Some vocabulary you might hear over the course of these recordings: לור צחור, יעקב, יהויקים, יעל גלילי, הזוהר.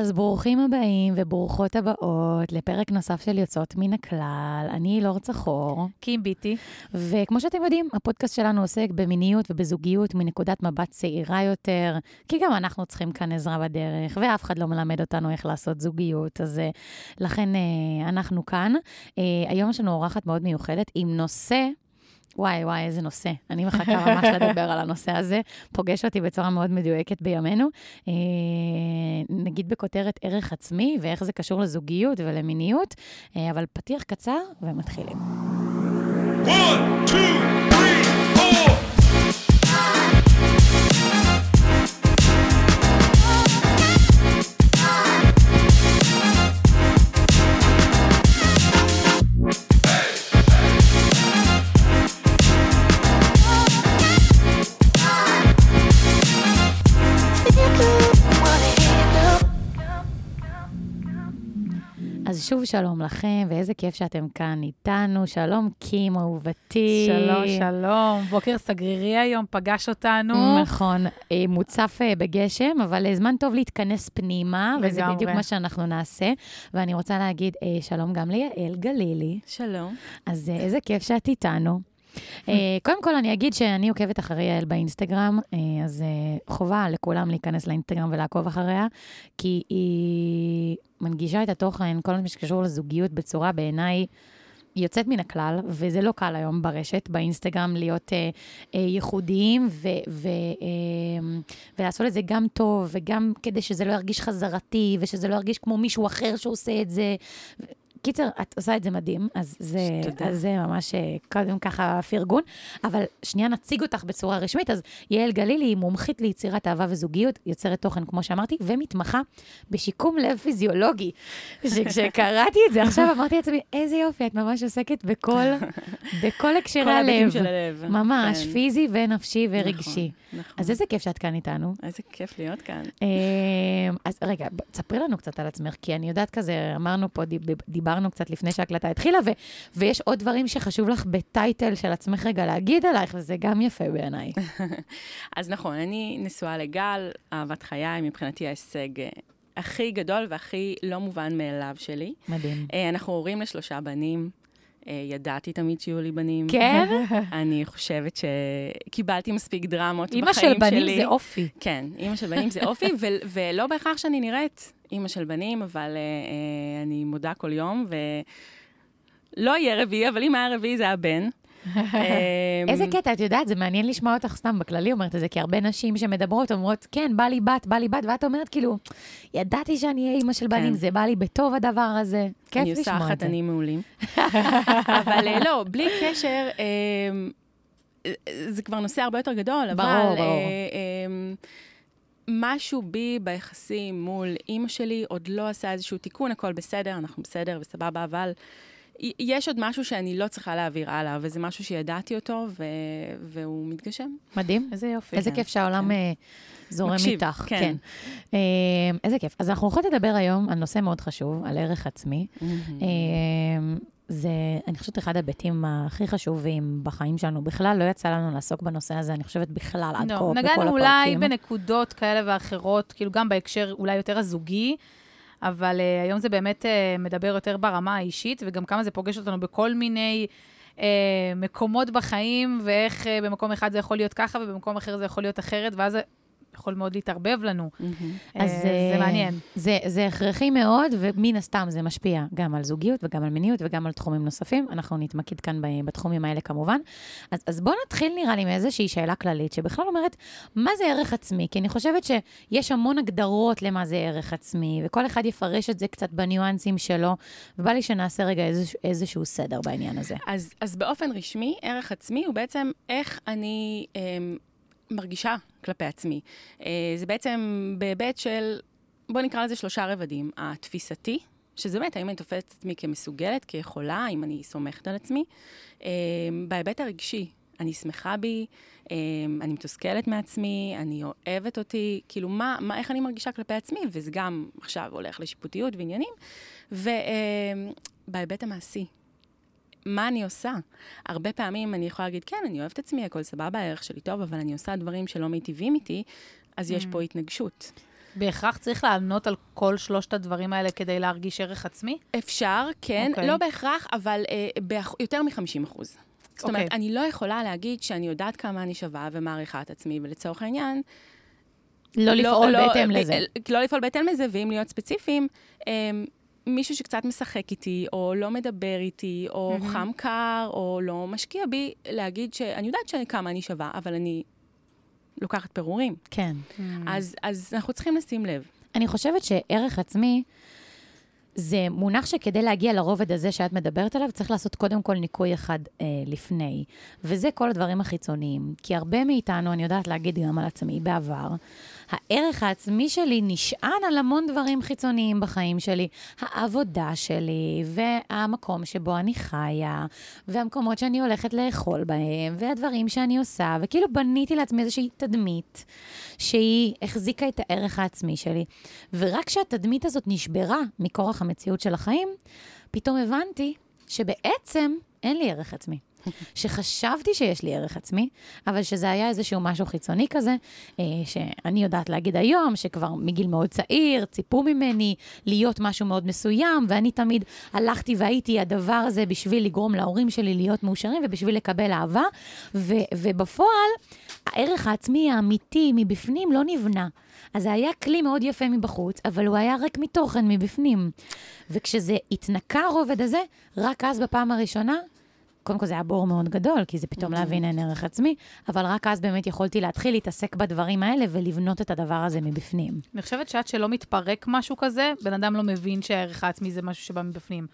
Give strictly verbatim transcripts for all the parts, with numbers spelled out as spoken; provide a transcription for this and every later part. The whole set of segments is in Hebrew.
אז ברוכים הבאים וברוכות הבאות לפרק נוסף של יוצאות מן הכלל. אני לור צחור. קים ביטי. וכמו שאתם יודעים, הפודקאסט שלנו עוסק במיניות ובזוגיות מנקודת מבט צעירה יותר, כי גם אנחנו צריכים כאן עזרה בדרך, ואף אחד לא מלמד אותנו איך לעשות זוגיות, אז לכן אנחנו כאן. היום יש לנו אורחת מאוד מיוחדת עם נושא, וואי, וואי, איזה נושא. אני מחכה ממש לדבר על הנושא הזה. פוגש אותי בצורה מאוד מדויקת בימינו. אה, נגיד בכותרת ערך עצמי, ואיך זה קשור לזוגיות ולמיניות. אה, אבל פתיח קצר, ומתחילים. one, two, three, four אז שוב שלום לכם, ואיזה כיף שאתם כאן איתנו. שלום קים, אהובתי. שלום, שלום. בוקר סגרירי היום, פגש אותנו. נכון, מוצף בגשם, אבל זמן טוב להתכנס פנימה, וזה בדיוק מה שאנחנו נעשה. ואני רוצה להגיד שלום גם ליעל גלילי. שלום. אז איזה כיף שאת איתנו. קודם כל אני אגיד שאני עוקבת אחרי יעל באינסטגרם, אז חובה לכולם להיכנס לאינסטגרם ולעקוב אחריה, כי היא מנגישה את התוכן, כל מה שקשור לזוגיות בצורה בעיניי יוצאת מן הכלל, וזה לא קל היום ברשת, באינסטגרם להיות ייחודיים, ולעשות את זה גם טוב, וגם כדי שזה לא ירגיש חזרתי, ושזה לא ירגיש כמו מישהו אחר שעושה את זה. קיצר, את עושה את זה מדהים, אז זה, אז זה ממש קודם ככה פרגון, אבל שנייה נציג אותך בצורה רשמית. אז יעל גלילי היא מומחית ליצירת אהבה וזוגיות, יוצרת תוכן כמו שאמרתי, ומתמחה בשיקום לב פיזיולוגי, שכשקראתי את זה עכשיו אמרתי לעצמי, איזה יופי, את ממש עוסקת בכל, בכל הקשרי הלב, ממש פיזי ונפשי ורגשי. אז איזה כיף שאת כאן איתנו. איזה כיף להיות כאן. אז רגע, תספרי לנו קצת על עצמך, כי אני יודעת כזה, אמרנו פה דיבר דיברנו קצת לפני שההקלטה התחילה, ו- ויש עוד דברים שחשוב לך בטייטל של עצמך רגע להגיד עלייך, וזה גם יפה בעיניי. אז נכון, אני נשואה לגל, אהבת חיי, מבחינתי ההישג הכי גדול והכי לא מובן מאליו שלי. מדהים. אנחנו הורים לשלושה בנים, ידעתי תמיד שיהיו לי בנים. כן? אני חושבת שקיבלתי מספיק דרמות בחיים שלי. אמא של בנים זה אופי. כן, אמא של בנים זה אופי, ולא בהכרח שאני נראית אמא של בנים, אבל אני מודה כל יום, ולא יהיה רביעי, אבל אם היה רביעי זה הבן. איזה קטע, את יודעת, זה מעניין לשמוע אותך סתם בכללי, אומרת את זה, כי הרבה נשים שמדברות אומרות, כן, בא לי בת, בא לי בת, ואת אומרת כאילו, ידעתי שאני אהיה אימא של בנים, זה בא לי בטוב הדבר הזה, כיף לשמוע את זה. אני עושה חתנים מעולים. אבל לא, בלי קשר, זה כבר נושא הרבה יותר גדול, אבל משהו בי ביחסים מול אימא שלי עוד לא עשה איזשהו תיקון, הכל בסדר, אנחנו בסדר וסבבה, אבל יש עוד משהו שאני לא צריכה להעביר הלאה, וזה משהו שידעתי אותו, ו... והוא מתגשם. מדהים. איזה יופי. איזה כן. כיף שהעולם כן. זורם מקשיב, איתך. כן. כן. אה, איזה כיף. אז אנחנו הולכות לדבר היום על נושא מאוד חשוב, על ערך עצמי. Mm-hmm. אה, זה, אני חושבת, אחד הביתים הכי חשובים בחיים שלנו. בכלל לא יצא לנו לעסוק בנושא הזה, אני חושבת בכלל עד כה, בכל הפרקים. נגענו אולי בנקודות כאלה ואחרות, כאילו גם בהקשר אולי יותר הזוגי, אבל uh, היום זה באמת uh, מדבר יותר ברמה האישית, וגם כמה זה פוגש אותנו בכל מיני uh, מקומות בחיים, ואיך uh, במקום אחד זה יכול להיות ככה, ובמקום אחר זה יכול להיות אחרת, ואז זה יכול מאוד להתערבב לנו. אז זה מעניין. זה הכרחי מאוד, ומן הסתם זה משפיע גם על זוגיות, וגם על מיניות, וגם על תחומים נוספים. אנחנו נתמקד כאן בתחומים האלה כמובן. אז בואו נתחיל, נראה לי, מאיזושהי שאלה כללית, שבכלל אומרת, מה זה ערך עצמי? כי אני חושבת שיש המון הגדרות למה זה ערך עצמי, וכל אחד יפרש את זה קצת בניואנסים שלו, ובא לי שנעשה רגע איזשהו סדר בעניין הזה. אז באופן רשמי, ערך עצמי הוא בעצם איך אני מרגישה כלפי עצמי. זה בעצם בהיבט של, בוא נקרא לזה שלושה רבדים. התפיסתי, שזה באמת, האם אני תופסת עצמי כמסוגלת, כיכולה, אם אני סומכת על עצמי. בהיבט הרגשי, אני שמחה בי, אני מתוסכלת מעצמי, אני אוהבת אותי, כאילו מה, מה, איך אני מרגישה כלפי עצמי, וזה גם עכשיו הולך לשיפוטיות ועניינים. ובהיבט המעשי, מה אני עושה? הרבה פעמים אני יכולה להגיד, כן, אני אוהבת את עצמי, הכל סבבה, הערך שלי טוב, אבל אני עושה דברים שלא מיטיבים איתי, אז יש פה התנגשות. בהכרח צריך לענות על כל שלושת הדברים האלה כדי להרגיש ערך עצמי? אפשר, כן. Okay. לא בהכרח, אבל אה, באח... יותר מ-חמישים אחוז. זאת אומרת, okay. אני לא יכולה להגיד שאני יודעת כמה אני שווה ומעריכה את עצמי, ולצורך העניין... לא, לא לפעול לא, בהתאם לא, לזה. לא לפעול בהתאם לזה, ואם להיות ספציפיים... אה, מישהו שקצת משחק איתי, או לא מדבר איתי, או mm-hmm. חם קר, או לא משקיע בי, להגיד שאני יודעת שאני כמה אני שווה, אבל אני לוקחת פירורים. כן. Mm-hmm. אז, אז אנחנו צריכים לשים לב. אני חושבת שערך עצמי, זה מונח שכדי להגיע לרובד הזה שאת מדברת עליו, צריך לעשות קודם כל ניקוי אחד אה, לפני. וזה כל הדברים החיצוניים. כי הרבה מאיתנו, אני יודעת להגיד גם על עצמי בעבר, הערך העצמי שלי נשען על המון דברים חיצוניים בחיים שלי. העבודה שלי, והמקום שבו אני חיה, והמקומות שאני הולכת לאכול בהם, והדברים שאני עושה, וכאילו בניתי לעצמי איזושהי תדמית, שהיא החזיקה את הערך העצמי שלי. ורק כשהתדמית הזאת נשברה מכורח המציאות של החיים, פתאום הבנתי שבעצם אין לי ערך עצמי. שחשבתי שיש לי ערך עצמי, אבל שזה היה איזשהו משהו חיצוני כזה, שאני יודעת להגיד היום, שכבר מגיל מאוד צעיר, ציפו ממני להיות משהו מאוד מסוים, ואני תמיד הלכתי והייתי הדבר הזה בשביל לגרום להורים שלי להיות מאושרים, ובשביל לקבל אהבה, ו- ובפועל, הערך העצמי האמיתי מבפנים לא נבנה. אז זה היה כלי מאוד יפה מבחוץ, אבל הוא היה רק מתוכן מבפנים. וכשזה התנקה רובד הזה, רק אז בפעם הראשונה, קודם כל זה היה בור מאוד גדול, כי זה פתאום להבין אין ערך עצמי, אבל רק אז באמת יכולתי להתחיל להתעסק בדברים האלה, ולבנות את הדבר הזה מבפנים. אני חושבת שעד שלא מתפרק משהו כזה, בן אדם לא מבין שהערך העצמי זה משהו שבא מבפנים.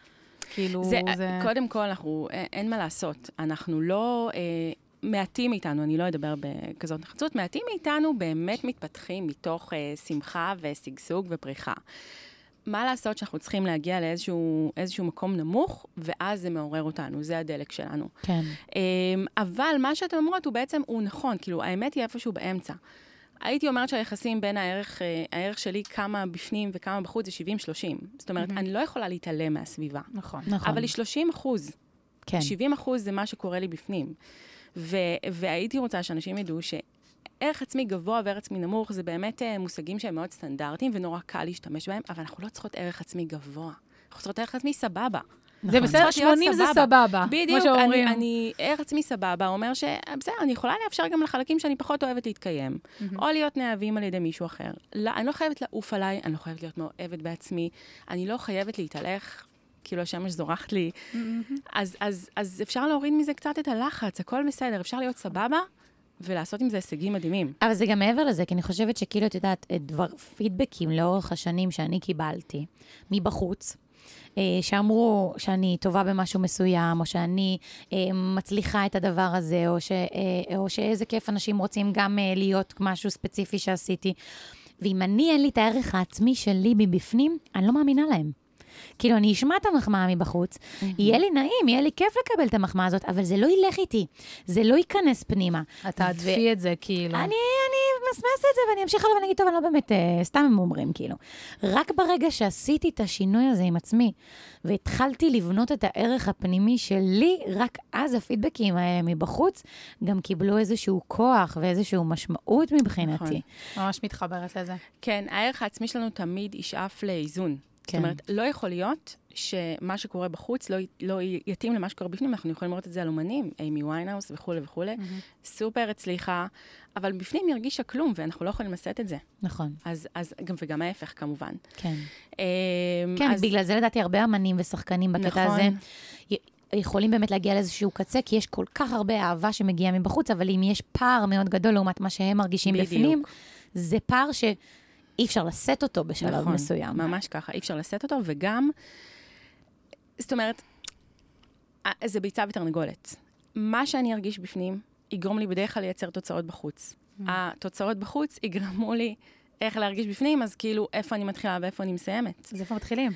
כאילו זה... זה... קודם כל, אנחנו, אין מה לעשות. אנחנו לא... אה, מעטים מאיתנו, אני לא אדבר בכזאת נחצות, מעטים מאיתנו באמת מתפתחים מתוך אה, שמחה וסגסוג ופריחה. מה לעשות שאנחנו צריכים להגיע לאיזשהו, איזשהו מקום נמוך, ואז זה מעורר אותנו, זה הדלק שלנו. כן. אבל מה שאתם אומרות הוא בעצם, הוא נכון, כאילו האמת היא איפשהו באמצע. הייתי אומרת שהיחסים בין הערך, הערך שלי כמה בפנים וכמה בחוץ זה שבעים שלושים. זאת אומרת, mm-hmm. אני לא יכולה להתעלם מהסביבה. נכון. נכון. אבל היא שלושים אחוז. כן. שבעים אחוז זה מה שקורה לי בפנים. ו- והייתי רוצה שאנשים ידעו ש... ערך עצמי גבוה וערך עצמי נמוך, זה באמת מושגים שהם מאוד סטנדרטיים, ונורא קל להשתמש בהם, אבל אנחנו לא צריכות ערך עצמי גבוה. אנחנו צריכות ערך עצמי סבבה. זה בסדר, שמונים זה סבבה. בדיוק, אני ערך עצמי סבבה, אומר שבסדר, אני יכולה לאפשר גם לחלקים שאני פחות אוהבת להתקיים, או להיות נאהבים על ידי מישהו אחר. אני לא חייבת לעוף עליי, אני לא חייבת להיות מאוהבת בעצמי, אני לא חייבת להתהלך, כאילו השמש זורחת לי. אז אפשר להוריד מזה קצת את הלחץ, הכל בסדר, אפשר להיות סבבה. ולעשות עם זה הישגים מדהימים. אבל זה גם מעבר לזה, כי אני חושבת שכאילו, את יודעת, דבר פידבקים לאורך השנים שאני קיבלתי מבחוץ, שאמרו שאני טובה במשהו מסוים, או שאני מצליחה את הדבר הזה, או, ש, או שאיזה כיף אנשים רוצים גם להיות משהו ספציפי שעשיתי. ואם אני אין לי את הערך העצמי שלי מבפנים, אני לא מאמינה להם. כאילו, אני אשמע את המחמאה מבחוץ, יהיה לי נעים, יהיה לי כיף לקבל את המחמאה הזאת, אבל זה לא ילך איתי, זה לא ייכנס פנימה. אתה עדפי את זה, כאילו. אני מסמסת את זה, ואני אמשיך עליו, ואני אגיד, טוב, אני לא באמת, סתם הם אומרים, כאילו. רק ברגע שעשיתי את השינוי הזה עם עצמי, והתחלתי לבנות את הערך הפנימי שלי, רק אז הפידבקים האלה מבחוץ, גם קיבלו איזשהו כוח, ואיזשהו משמעות מבחינתי. ממש מתחברת לזה. כן, הערך העצמי שלנו תמיד ישאף לאיזון. זאת אומרת, לא יכול להיות שמה שקורה בחוץ לא יתאים למה שקורה בפנים. אנחנו יכולים לראות את זה על אומנים, אימי ויינהאוס וכו' וכו'. סופר הצליחה, אבל בפנים ירגישה כלום, ואנחנו לא יכולים לשאת את זה. נכון. אז וגם ההפך, כמובן. כן. כן, בגלל זה לדעתי הרבה אמנים ושחקנים בקטע הזה. יכולים באמת להגיע לאיזשהו קצה, כי יש כל כך הרבה אהבה שמגיעה מבחוץ, אבל אם יש פער מאוד גדול לעומת מה שהם מרגישים בפנים, זה פער ש... אי אפשר לשאת אותו בשלב נכון, מסוים. ממש ככה, אי אפשר לשאת אותו, וגם, זאת אומרת, זה ביצה ותרנגולת. מה שאני ארגיש בפנים, יגרום לי בדרך כלל לייצר תוצאות בחוץ. Mm-hmm. התוצאות בחוץ יגרמו לי איך להרגיש בפנים, אז כאילו איפה אני מתחילה ואיפה אני מסיימת. אז איפה מתחילים?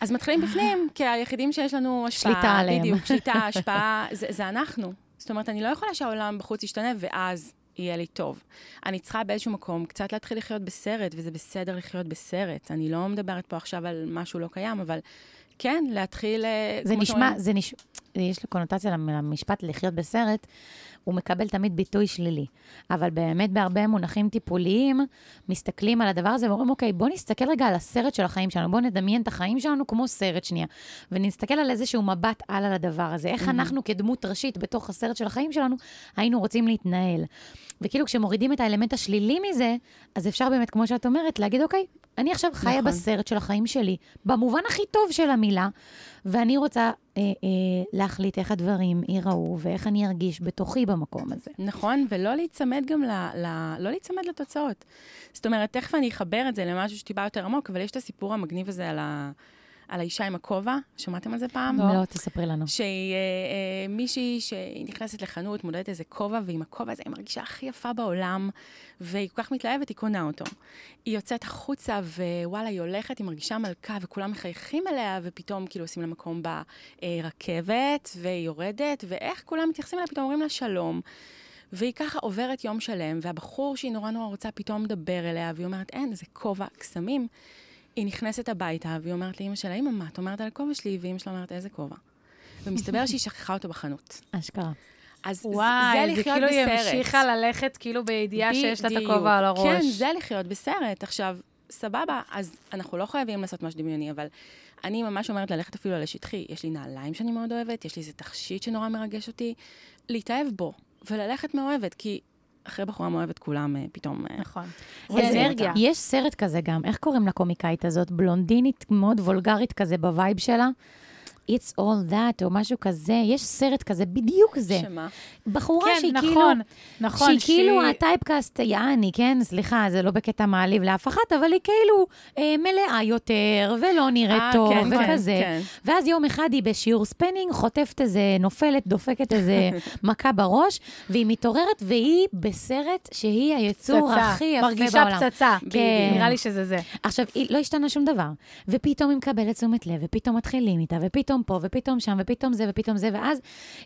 אז מתחילים בפנים, כי היחידים שיש לנו השפעה, שליטה עליהם. בדיוק, שליטה, השפעה, זה, זה אנחנו. זאת אומרת, אני לא יכולה שהעולם בחוץ ישתנה, ואז... יהיה לי טוב. אני צריכה באיזשהו מקום קצת להתחיל לחיות בסרט, וזה בסדר לחיות בסרט. אני לא מדברת פה עכשיו על משהו לא קיים, אבל כן, להתחיל... זה נשמע, זה נשמע... יש לו קונוטציה למשפט לחיות בסרט, הוא מקבל תמיד ביטוי שלילי. אבל באמת בהרבה מונחים טיפוליים, מסתכלים על הדבר הזה ואומרים, אוקיי, בוא נסתכל רגע על הסרט של החיים שלנו, בוא נדמיין את החיים שלנו כמו סרט שנייה, ונסתכל על איזשהו מבט על על הדבר הזה. איך אנחנו כדמות ראשית בתוך הסרט של החיים שלנו, היינו רוצים להתנהל. וכאילו כשמורידים את האלמנט השלילי מזה, אז אפשר באמת, כמו שאת אומרת, להגיד, אוקיי, אני עכשיו חיה בסרט של החיים שלי, במובן הכי טוב של המילה, ואני רוצה אה, אה, להחליט איך הדברים ייראו, ואיך אני ארגיש בתוכי במקום הזה. נכון, ולא להצמד גם ל, ל, לא להצמד לתוצאות. זאת אומרת, תכף אני אחבר את זה למשהו שטיפה יותר עמוק, אבל יש את הסיפור המגניב הזה על ה... על האישה עם הכובע, שמעתם על זה פעם? לא, תספרי לנו. שהיא מישהי שנכנסת לחנות, מודדת איזה כובע, ועם הכובע הזה היא מרגישה הכי יפה בעולם, והיא כל כך מתלהבת, היא קונה אותו. היא יוצאת החוצה, ווואלה, היא הולכת, היא מרגישה מלכה, וכולם מחייכים עליה, ופתאום כאילו עושים לה מקום ברכבת, והיא יורדת, ואיך כולם מתייחסים אליה, פתאום אומרים לה שלום. והיא ככה עוברת יום שלם, והבחור שהיא נורא נורא רוצה פתאום לדבר אליה, והיא אומרת, אין, זה כובע קסמים. היא נכנסת הביתה, והיא אומרת לאמא שלה, אמא, מה, את אומרת על הכובע שלי, ואמא שלה אומרת, איזה כובע? ומסתבר שהיא שכחה אותו בחנות. אשכרה. אז זה לחיות בסרט. וואי, זה כאילו היא המשיכה ללכת, כאילו בידיעה שיש לה את הכובע על הראש. כן, זה לחיות בסרט. עכשיו, סבבה, אז אנחנו לא חייבים לעשות משהו דמיוני, אבל אני ממש אומרת ללכת אפילו על השטחי. יש לי נעליים שאני מאוד אוהבת, יש לי איזה תכשיט שנורא מרגש אותי. להתאהב בו, וללכת מאוהבת, כי אחרי בחורה מאוהבת כולם פתאום... נכון. אנרגיה. יש סרט כזה גם, איך קוראים לקומיקאית הזאת? בלונדינית מאוד וולגרית כזה בווייב שלה? It's all that, או משהו כזה. יש סרט כזה, בדיוק זה. שמה? בחורה שהיא כאילו... כן, נכון, נכון. שהיא כאילו הטייפקאסט, יעני, כן? סליחה, זה לא בקטע מעליב לאף אחת, אבל היא כאילו מלאה יותר, ולא נראית טוב, וכזה. ואז יום אחד היא בשיעור ספנינג, חוטפת איזה, נופלת, דופקת איזה מכה בראש, והיא מתעוררת, והיא בסרט שהיא היצור הכי יפה בעולם. מרגישה פצצה. נראה לי שזה זה. עכשיו, לא השתנה שום דבר. ופתאום היא מקבלת תשומת לב, ופתאום מתחילים איתה, ופתאום פה, ופתאום שם, ופתאום זה, ופתאום זה, ואז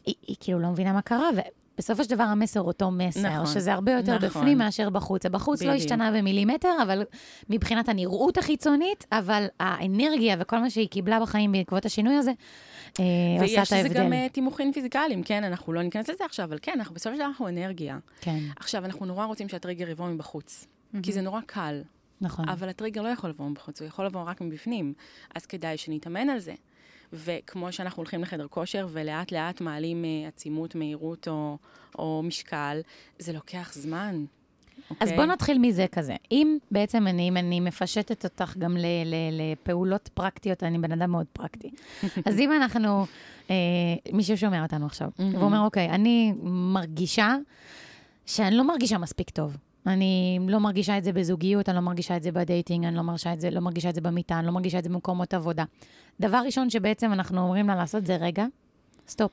היא, היא כאילו לא מבינה מה קרה, ובסופו של דבר המסר אותו מסר, נכון, שזה הרבה יותר נכון. בפנים מאשר בחוץ. הבחוץ בידי. לא השתנה במילימטר, אבל מבחינת הנראות החיצונית, אבל האנרגיה וכל מה שהיא קיבלה בחיים בעקבות השינוי הזה, אה, עושה את ההבדל. ויש לזה גם תימוכים פיזיקליים, כן, אנחנו לא ניכנס לזה עכשיו, אבל כן, אנחנו, בסופו של דבר אנחנו אנרגיה. כן. עכשיו, אנחנו נורא רוצים שהטריגר יבוא מבחוץ, mm-hmm. כי זה נורא קל. נכון. אבל הטריגר לא יכול לבוא מבחוץ, הוא יכול לבוא רק מבפנים, אז כדאי שנתאמן על זה. וכמו שאנחנו הולכים לחדר כושר, ולאט לאט מעלים עצימות, מהירות או, או משקל, זה לוקח זמן. אז okay. בוא נתחיל מזה כזה. אם בעצם אני, אם אני מפשטת אותך גם ל, ל, לפעולות פרקטיות, אני בן אדם מאוד פרקטי. אז אם אנחנו, אה, מישהו שומע אותנו עכשיו, mm-hmm. ואומר, אוקיי, אני מרגישה שאני לא מרגישה מספיק טוב. אני לא מרגישה את זה בזוגיות, אני לא מרגישה את זה בדייטינג, אני לא מרגישה את זה, לא מרגישה את זה במיטה, אני לא מרגישה את זה במקומות עבודה. דבר ראשון שבעצם אנחנו אומרים לה לעשות זה רגע, סטופ.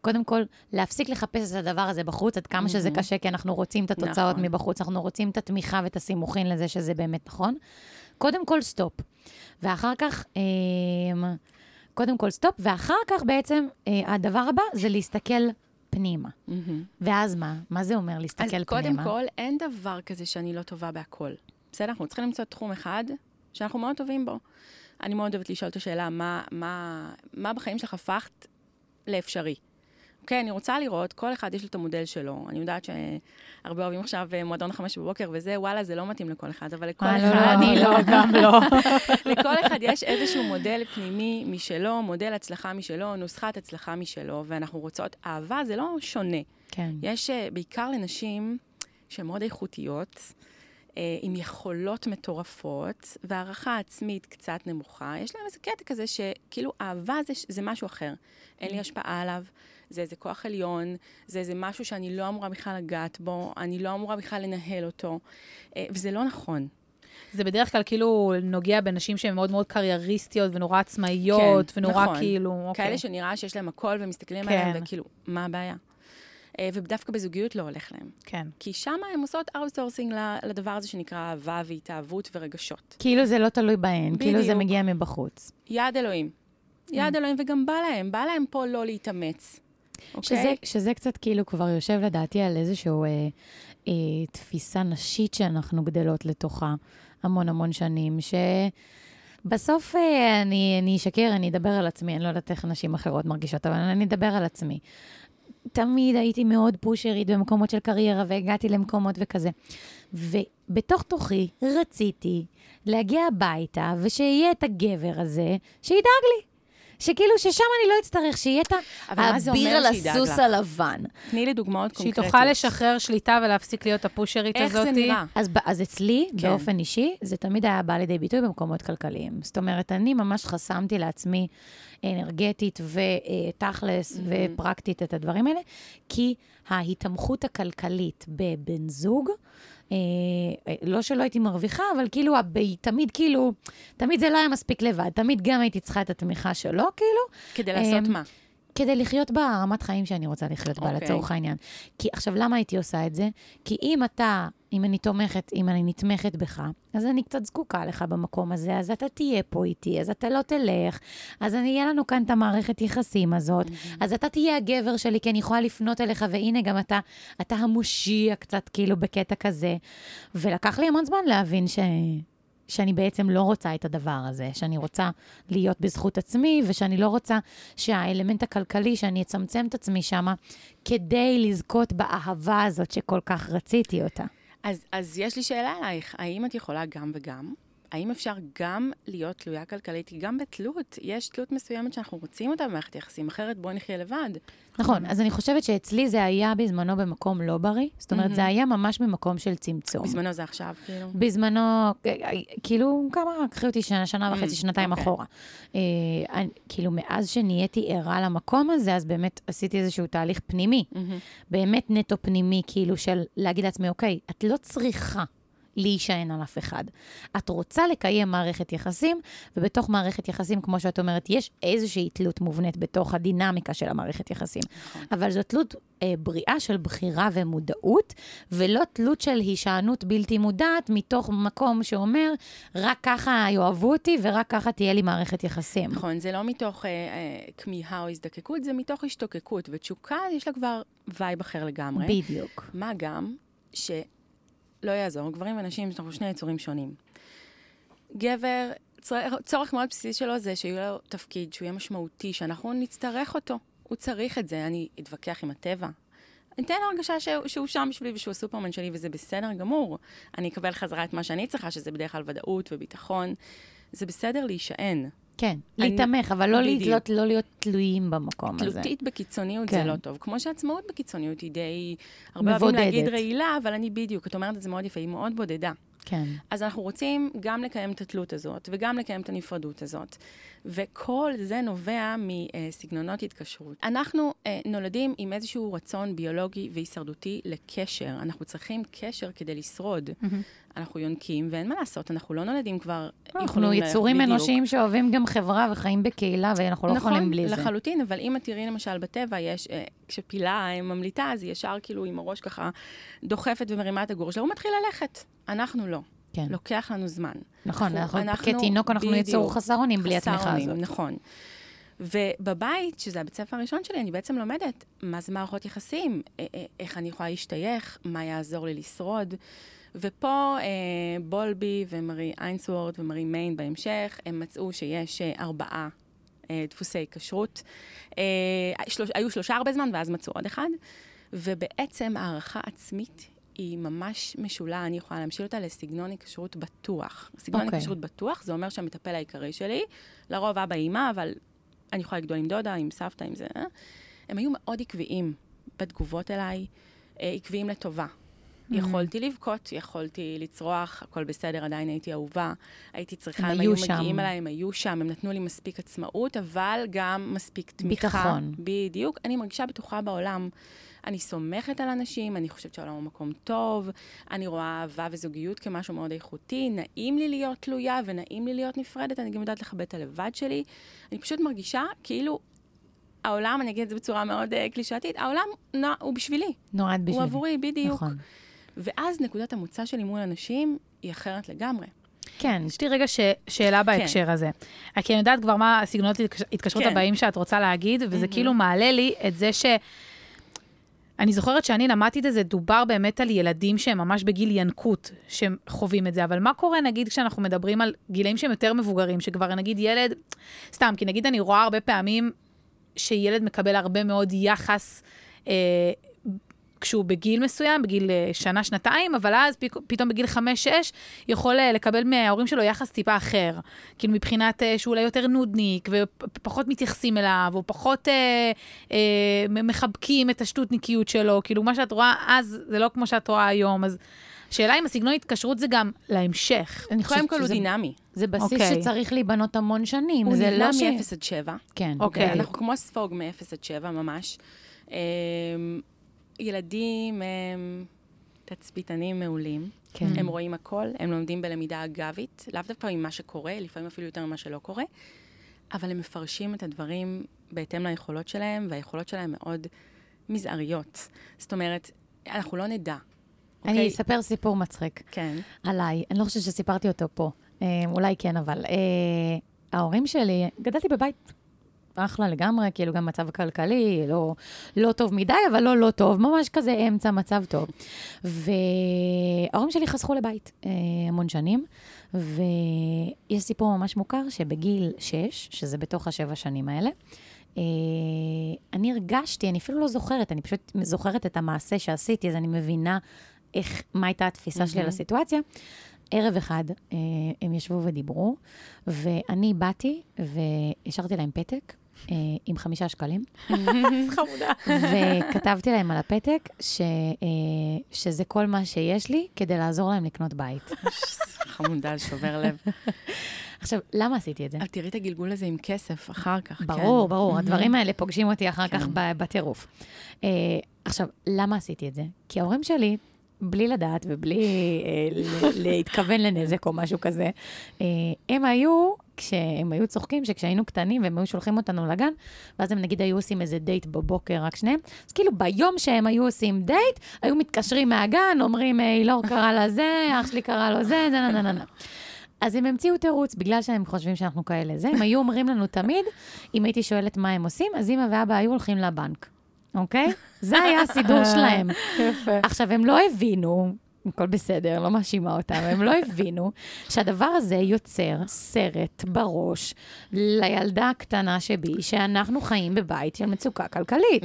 קודם כל, להפסיק לחפש את הדבר הזה בחוץ, עד כמה שזה קשה, כי אנחנו רוצים את התוצאות מבחוץ, אנחנו רוצים את התמיכה ואת הסימוכין לזה שזה באמת נכון. קודם כל, סטופ. ואחר כך, קודם כל, סטופ, ואחר כך בעצם, הדבר הבא זה להסתכל פנימה. ואז מה? מה זה אומר להסתכל פנימה? אז קודם כל, אין דבר כזה שאני לא טובה בהכל. בסדר? אנחנו צריכים למצוא תחום אחד שאנחנו מאוד טובים בו. אני מאוד אוהבת לשאול את השאלה, מה, מה, מה בחיים שלך הפכת לאפשרי? אוקיי, אני רוצה לראות, כל אחד יש לו את המודל שלו. אני יודעת שהרבה אוהבים עכשיו מועדון חמש בבוקר, וזה, וואלה, זה לא מתאים לכל אחד, אבל לכל אחד... אני לא, גם לא. לכל אחד יש איזשהו מודל פנימי משלו, מודל הצלחה משלו, נוסחת הצלחה משלו, ואנחנו רוצות... אהבה זה לא שונה. כן. יש בעיקר לנשים שהן מאוד איכותיות, עם יכולות מטורפות, והערכה עצמית קצת נמוכה, יש להם איזה קטע כזה שכאילו אהבה זה, זה משהו אחר. אין לי השפעה עליו, זה איזה כוח עליון, זה איזה משהו שאני לא אמורה בכלל לגעת בו, אני לא אמורה בכלל לנהל אותו, וזה לא נכון. זה בדרך כלל כאילו נוגע בנשים שהן מאוד מאוד קרייריסטיות ונורא עצמאיות, כן, ונורא נכון. כאילו... אוקיי. כאלה שנראה שיש להם הכל ומסתכלים כן. עליהם וכאילו, מה הבעיה? ודווקא בזוגיות לא הולך להם. כן. כי שמה הם עושות אאוטסורסינג לדבר הזה שנקרא אהבה והתאהבות ורגשות. כאילו זה לא תלוי בהן, כאילו זה מגיע מבחוץ. יד אלוהים. יד אלוהים וגם בא להם. בא להם פה לא להתאמץ. שזה קצת כאילו כבר יושב לדעתי על איזשהו תפיסה נשית שאנחנו גדלות לתוכה המון המון שנים, ש... בסוף אני, אני אשקר, אני אדבר על עצמי, אני לא יודעת איך נשים אחרות מרגישות, אבל אני אדבר על עצמי. תמיד הייתי מאוד פושרית במקומות של קריירה, והגעתי למקומות וכזה. ובתוך תוכי רציתי להגיע הביתה, ושיהיה את הגבר הזה, שידאג לי. שכאילו ששם אני לא אצטרך, שיהיה את האביר על הסוס הלבן. תני לי דוגמאות קונקרטיות. שהיא תוכל לשחרר שליטה ולהפסיק להיות הפושרית הזאת. איך זה נראה? אז, אז אצלי, כן. באופן אישי, זה תמיד היה בא לידי ביטוי במקומות כלכליים. זאת אומרת, אני ממש חסמתי לעצמי אנרגטית ותכלס mm-hmm. ופרקטית את הדברים האלה, כי ההתמחות הכלכלית בבן זוג, לא שלא הייתי מרוויחה, אבל כאילו, תמיד כאילו, תמיד זה לא היה מספיק לבד, תמיד גם הייתי צריכה את התמיכה שלו, כאילו. כדי לעשות מה? כדי לחיות ברמת חיים שאני רוצה לחיות בה, לצורך העניין. כי עכשיו, למה הייתי עושה את זה? כי אם אתה, אם אני תומכת, אם אני נתמכת בך, אז אני קצת זקוקה לך במקום הזה, אז אתה תהיה פה איתי, אז אתה לא תלך, אז אני, יהיה לנו כאן את המערכת יחסים הזאת, אז אתה תהיה הגבר שלי, כי אני יכולה לפנות אליך, והנה גם אתה, אתה המושיע קצת כאילו בקטע כזה, ולקח לי המון זמן להבין ש... שאני בעצם לא רוצה את הדבר הזה, שאני רוצה להיות בזכות עצמי, ושאני לא רוצה שהאלמנט הכלכלי, שאני אצמצם את עצמי שמה, כדי לזכות באהבה הזאת שכל כך רציתי אותה. אז, אז יש לי שאלה עלייך, האם את יכולה גם וגם? האם אפשר גם להיות תלויה כלכלית? גם בתלות, יש תלות מסוימת שאנחנו רוצים אותה במערכת יחסים, אחרת בוא נחיה לבד. נכון, אז אני חושבת שאצלי זה היה בזמנו במקום לא בריא, זאת אומרת, זה היה ממש במקום של צמצום. בזמנו זה עכשיו, כאילו? בזמנו, כאילו, כמה, קחי אותי שנה, שנה וחצי, שנתיים אחורה. כאילו, מאז שנהייתי ערה למקום הזה, אז באמת עשיתי איזשהו תהליך פנימי, באמת נטו פנימי, כאילו, של להגיד לעצמי, אוקיי, את לא צריכה להישען על אף אחד. את רוצה לקיים מערכת יחסים, ובתוך מערכת יחסים, כמו שאת אומרת, יש איזושהי תלות מובנית בתוך הדינמיקה של המערכת יחסים. אבל זו תלות אה, בריאה של בחירה ומודעות, ולא תלות של הישענות בלתי מודעת, מתוך מקום שאומר, רק ככה יאהבו אותי, ורק ככה תהיה לי מערכת יחסים. נכון, זה לא מתוך אה, אה, כמיהה או הזדקקות, זה מתוך השתוקקות, ותשוקה יש לה כבר וייב אחר לגמרי. בדיוק. מה גם ש... לא יעזור, גברים ונשים, שאנחנו שני יצורים שונים. גבר, צורך מאוד בסיסי שלו זה שיהיה לו תפקיד, שהוא יהיה משמעותי, שאנחנו נצטרך אותו. הוא צריך את זה, אני אתווכח עם הטבע. אני אתן הרגשה שהוא, שהוא שם בשבילי ושהוא הסופרמן שלי, וזה בסדר גמור. אני אקבל חזרה את מה שאני צריכה, שזה בדרך כלל ודאות וביטחון. זה בסדר להישען. כן, להתאמך, אבל לא להיות תלויים במקום הזה. תלותית בקיצוניות זה לא טוב. כמו שעצמאות בקיצוניות היא די... הרבה פעמים להגיד רעילה, אבל אני בדיוק, את אומרת את זה מאוד יפה, היא מאוד בודדה. כן. אז אנחנו רוצים גם לקיים את התלות הזאת, וגם לקיים את הנפרדות הזאת. וכל זה נובע מסגנונות התקשרות. אנחנו נולדים עם איזשהו רצון ביולוגי והישרדותי לקשר. אנחנו צריכים קשר כדי לשרוד. אנחנו יונקים, ואין מה לעשות, אנחנו לא נולדים כבר... אנחנו יצורים אנושיים שאוהבים גם חברה וחיים בקהילה, ואנחנו לא יכולים בלי זה. נכון, לחלוטין, אבל אם את תראי למשל בטבע, יש, כשפילה ממליטה, אז היא ישר כאילו עם הראש ככה דוחפת ומרימה את הגור שלה, הוא מתחיל ללכת. אנחנו לא. כן. לוקח לנו זמן. נכון, אנחנו, אנחנו כתינוק, אנחנו יצור חסר אונים בלי התמיכה הזאת. נכון. ובבית, שזה הבית ספר הראשון שלי, אני בעצם לומדת מה זה מערכות יחסים, איך אני יכולה להשתייך, מה יעזור לי לשרוד. ופה אה, בולבי ומרי איינסוורד ומרי מיין בהמשך, הם מצאו שיש אה, ארבעה אה, דפוסי קשרות. אה, שלוש, היו שלושה הרבה זמן, ואז מצאו עוד אחד. ובעצם הערכה עצמית היא ממש משולה, אני יכולה להמשיל אותה לסגנון קשרות בטוח. סגנון okay. קשרות בטוח, זה אומר שהמטפל העיקרי שלי, לרוב אבא אימא, אבל אני יכולה לגדול עם דודה, עם סבתא, עם זה. אה? הם היו מאוד עקביים בתגובות אליי, אה, עקביים לטובה. יכולתי לבכות, יכולתי לצרוח, הכל בסדר, עדיין הייתי אהובה, הייתי צריכה, הם היו מגיעים אליי, הם היו שם, הם נתנו לי מספיק עצמאות, אבל גם מספיק תמיכה. ביטחון. בדיוק, אני מרגישה בטוחה בעולם, אני סומכת על אנשים, אני חושבת שהעולם הוא מקום טוב, אני רואה אהבה וזוגיות כמשהו מאוד איכותי, נעים לי להיות תלויה ונעים לי להיות נפרדת, אני גם יודעת לכבד את הלבד שלי, אני פשוט מרגישה כאילו, העולם, אני אגיד את זה בצורה מאוד קלישאתית, העולם הוא בשבילי. נועד בשבילי. הוא עבורי, בדיוק. נכון. ואז נקודת המוצא שלי מול אנשים היא אחרת לגמרי. כן, יש לי רגע ש... שאלה בהקשר כן. הזה. כי אני יודעת כבר מה הסגנונות התקשרות כן. הבאים שאת רוצה להגיד, וזה mm-hmm. כאילו מעלה לי את זה ש... אני זוכרת שאני למדתי את זה, דובר באמת על ילדים שהם ממש בגיל ינקות, שהם חווים את זה, אבל מה קורה נגיד כשאנחנו מדברים על גילאים שהם יותר מבוגרים, שכבר נגיד ילד, סתם, כי נגיד אני רואה הרבה פעמים שילד מקבל הרבה מאוד יחס, אה, כשהוא בגיל מסוים, בגיל שנה, שנתיים, אבל אז פתאום בגיל חמש, שש, יכול לקבל מההורים שלו יחס טיפה אחר. כאילו מבחינת שהוא אולי יותר נודניק, ופחות מתייחסים אליו, או פחות אה, אה, מחבקים את השטותניקיות שלו. כאילו מה שאת רואה אז, זה לא כמו שאת רואה היום. אז שאלה אם הסגנון התקשרות זה גם להמשך. אני חושב כל הוא דינמי. זה בסיס okay. שצריך להיבנות המון שנים. הוא נבנה לא מ-אפס עד שבע. כן. Okay. אנחנו כמו ספוג מ-אפס עד שבע ממש. אה... ילדים הם תצפיתנים מעולים, כן. הם רואים הכל, הם לומדים בלמידה אגבית, לאו דווקא ממה שקורה, לפעמים אפילו יותר ממה שלא קורה, אבל הם מפרשים את הדברים בהתאם ליכולות שלהם, והיכולות שלהם מאוד מזעריות. זאת אומרת, אנחנו לא נדע. אני אוקיי? אספר סיפור מצחיק. כן. עליי, אני לא חושבת שסיפרתי אותו פה, אה, אולי כן, אבל אה, ההורים שלי, גדלתי בבית, אחלה לגמרי, כאילו גם מצב כלכלי, לא, לא טוב מדי, אבל לא לא טוב, ממש כזה אמצע מצב טוב. וההורים שלי חסכו לבית אה, המון שנים, ויש סיפור ממש מוכר שבגיל שש, שזה בתוך השבע שנים האלה, אה, אני הרגשתי, אני אפילו לא זוכרת, אני פשוט זוכרת את המעשה שעשיתי, אז אני מבינה איך, מה הייתה התפיסה שלי על הסיטואציה. ערב אחד אה, הם ישבו ודיברו, ואני באתי וישרתי להם פתק, אה, עם חמישה שקלים. חמודה. וכתבתי להם על הפתק, ש, אה, שזה כל מה שיש לי, כדי לעזור להם לקנות בית. חמודה, שובר לב. עכשיו, למה עשיתי את זה? תראי את הגלגול הזה עם כסף אחר כך. ברור, ברור. הדברים האלה פוגשים אותי אחר כך בטירוף. אה, עכשיו, למה עשיתי את זה? כי ההורים שלי... בלי לדעת ובלי להתכוון לנזק או משהו כזה. הם היו, כשהם היו צוחקים, שכשהיינו קטנים והם היו שולחים אותנו לגן, ואז הם נגיד היו עושים איזה דייט בבוקר, רק שניהם. אז כאילו ביום שהם היו עושים דייט, היו מתקשרים מהגן, אומרים, אילור קרא לה זה, אח שלי קרא לו זה, זה נה נה נה נה. אז הם המציאו תירוץ, בגלל שהם חושבים שאנחנו כאלה זה. הם היו אומרים לנו תמיד, אם הייתי שואלת מה הם עושים, אז אמא ואבא היו הולכים לבנק. אוקיי? זה היה הסידור שלהם. עכשיו, הם לא הבינו, הכל בסדר, לא מאשימה אותם, הם לא הבינו שהדבר הזה יוצר סרט בראש לילדה הקטנה שבי, שאנחנו חיים בבית של מצוקה כלכלית.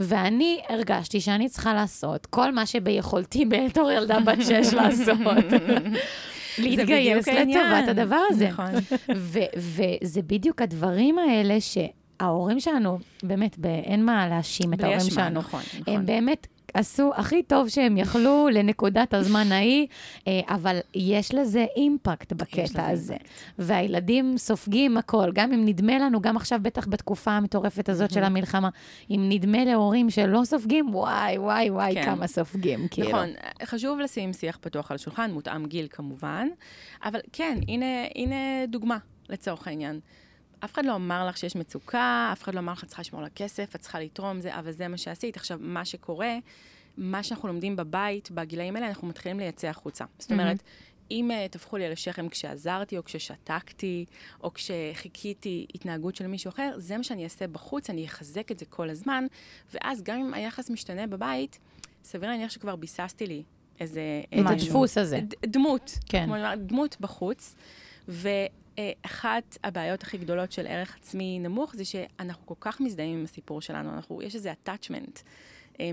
ואני הרגשתי שאני צריכה לעשות כל מה שביכולתי בתור ילדה בת שש לעשות. להתגייס לטובת הדבר הזה. וזה בדיוק הדברים האלה ש... ההורים שלנו, באמת, אין מה להאשים את ההורים שלנו. נכון, נכון. הם באמת עשו הכי טוב שהם יכלו לנקודת הזמן ההיא, אבל יש לזה אימפקט בקטע הזה. והילדים סופגים הכל, גם אם נדמה לנו, גם עכשיו בטח בתקופה המטורפת הזאת של המלחמה, אם נדמה להורים שלא סופגים, וואי, וואי, וואי, כמה סופגים. נכון, חשוב לשים שיח פתוח על השולחן, מותאם גיל כמובן, אבל כן, הנה דוגמה לצורך העניין. אף אחד לא אמר לך שיש מצוקה, אף אחד לא אמר לך, את צריכה לשמור לכסף, את צריכה לתרום זה, אבל זה מה שעשית. עכשיו, מה שקורה, מה שאנחנו לומדים בבית, בגילאים האלה, אנחנו מתחילים לייצא החוצה. זאת אומרת, אם תפחו לי על השכם כשעזרתי, או כששתקתי, או כשחיכיתי התנהגות של מישהו אחר, זה מה שאני אעשה בחוץ, אני אחזק את זה כל הזמן, ואז גם אם היחס משתנה בבית, סביר להניח שכבר ביססתי לי איזה... את הדפוס הזה. דמות. כן. דמות בחוץ, ו... אחת הבעיות הכי גדולות של ערך עצמי נמוך, זה שאנחנו כל כך מזדהים עם הסיפור שלנו, אנחנו, יש איזה attachment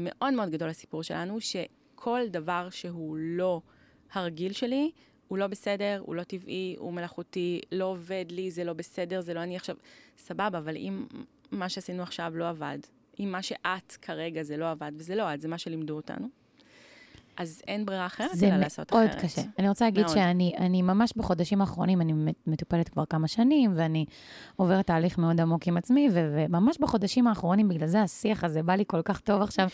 מאוד מאוד גדול לסיפור שלנו, שכל דבר שהוא לא הרגיל שלי, הוא לא בסדר, הוא לא טבעי, הוא מלאכותי, לא עובד לי, זה לא בסדר, זה לא אני עכשיו, סבבה, אבל אם מה שעשינו עכשיו לא עבד, אם מה שאת כרגע זה לא עבד, וזה לא עד, זה מה שלימדו אותנו, אז אין ברירה אחרת, אלא לעשות אחרת. זה מאוד קשה. אני רוצה להגיד שאני אני ממש בחודשים האחרונים, אני מטופלת כבר כמה שנים, ואני עוברת תהליך מאוד עמוק עם עצמי, וממש בחודשים האחרונים, בגלל זה השיח הזה בא לי כל כך טוב עכשיו.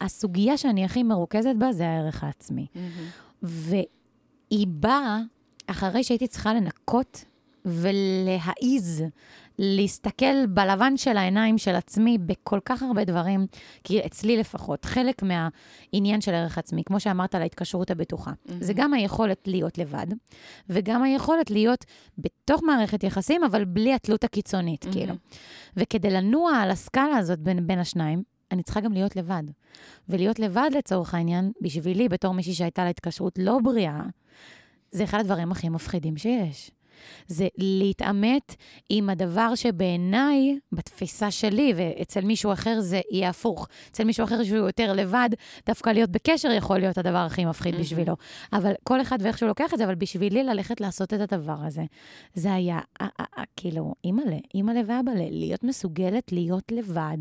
הסוגיה שאני הכי מרוכזת בה, זה הערך העצמי. והיא באה, אחרי שהייתי צריכה לנקות, ולהעיז, להסתכל בלבן של העיניים של עצמי בכל כך הרבה דברים, כי אצלי לפחות, חלק מהעניין של ערך עצמי, כמו שאמרת על ההתקשרות הבטוחה, mm-hmm. זה גם היכולת להיות לבד, וגם היכולת להיות בתוך מערכת יחסים, אבל בלי התלות הקיצונית, mm-hmm. כאילו. וכדי לנוע על הסקאלה הזאת בין, בין השניים, אני צריכה גם להיות לבד. ולהיות לבד לצורך העניין, בשבילי, בתור מישהי שהייתה להתקשרות לא בריאה, זה אחד הדברים הכי מפחידים שיש. זה להתאמת עם הדבר שבעיניי, בתפיסה שלי, ואצל מישהו אחר זה יהיה הפוך. אצל מישהו אחר שהוא יותר לבד, דווקא להיות בקשר יכול להיות הדבר הכי מפחיד mm-hmm. בשבילו. אבל כל אחד ואיך שהוא לוקח את זה, אבל בשבילי ללכת לעשות את הדבר הזה. זה היה, א- א- א- כאילו, אימאלה, אימאלה ואבאלה, להיות מסוגלת להיות לבד,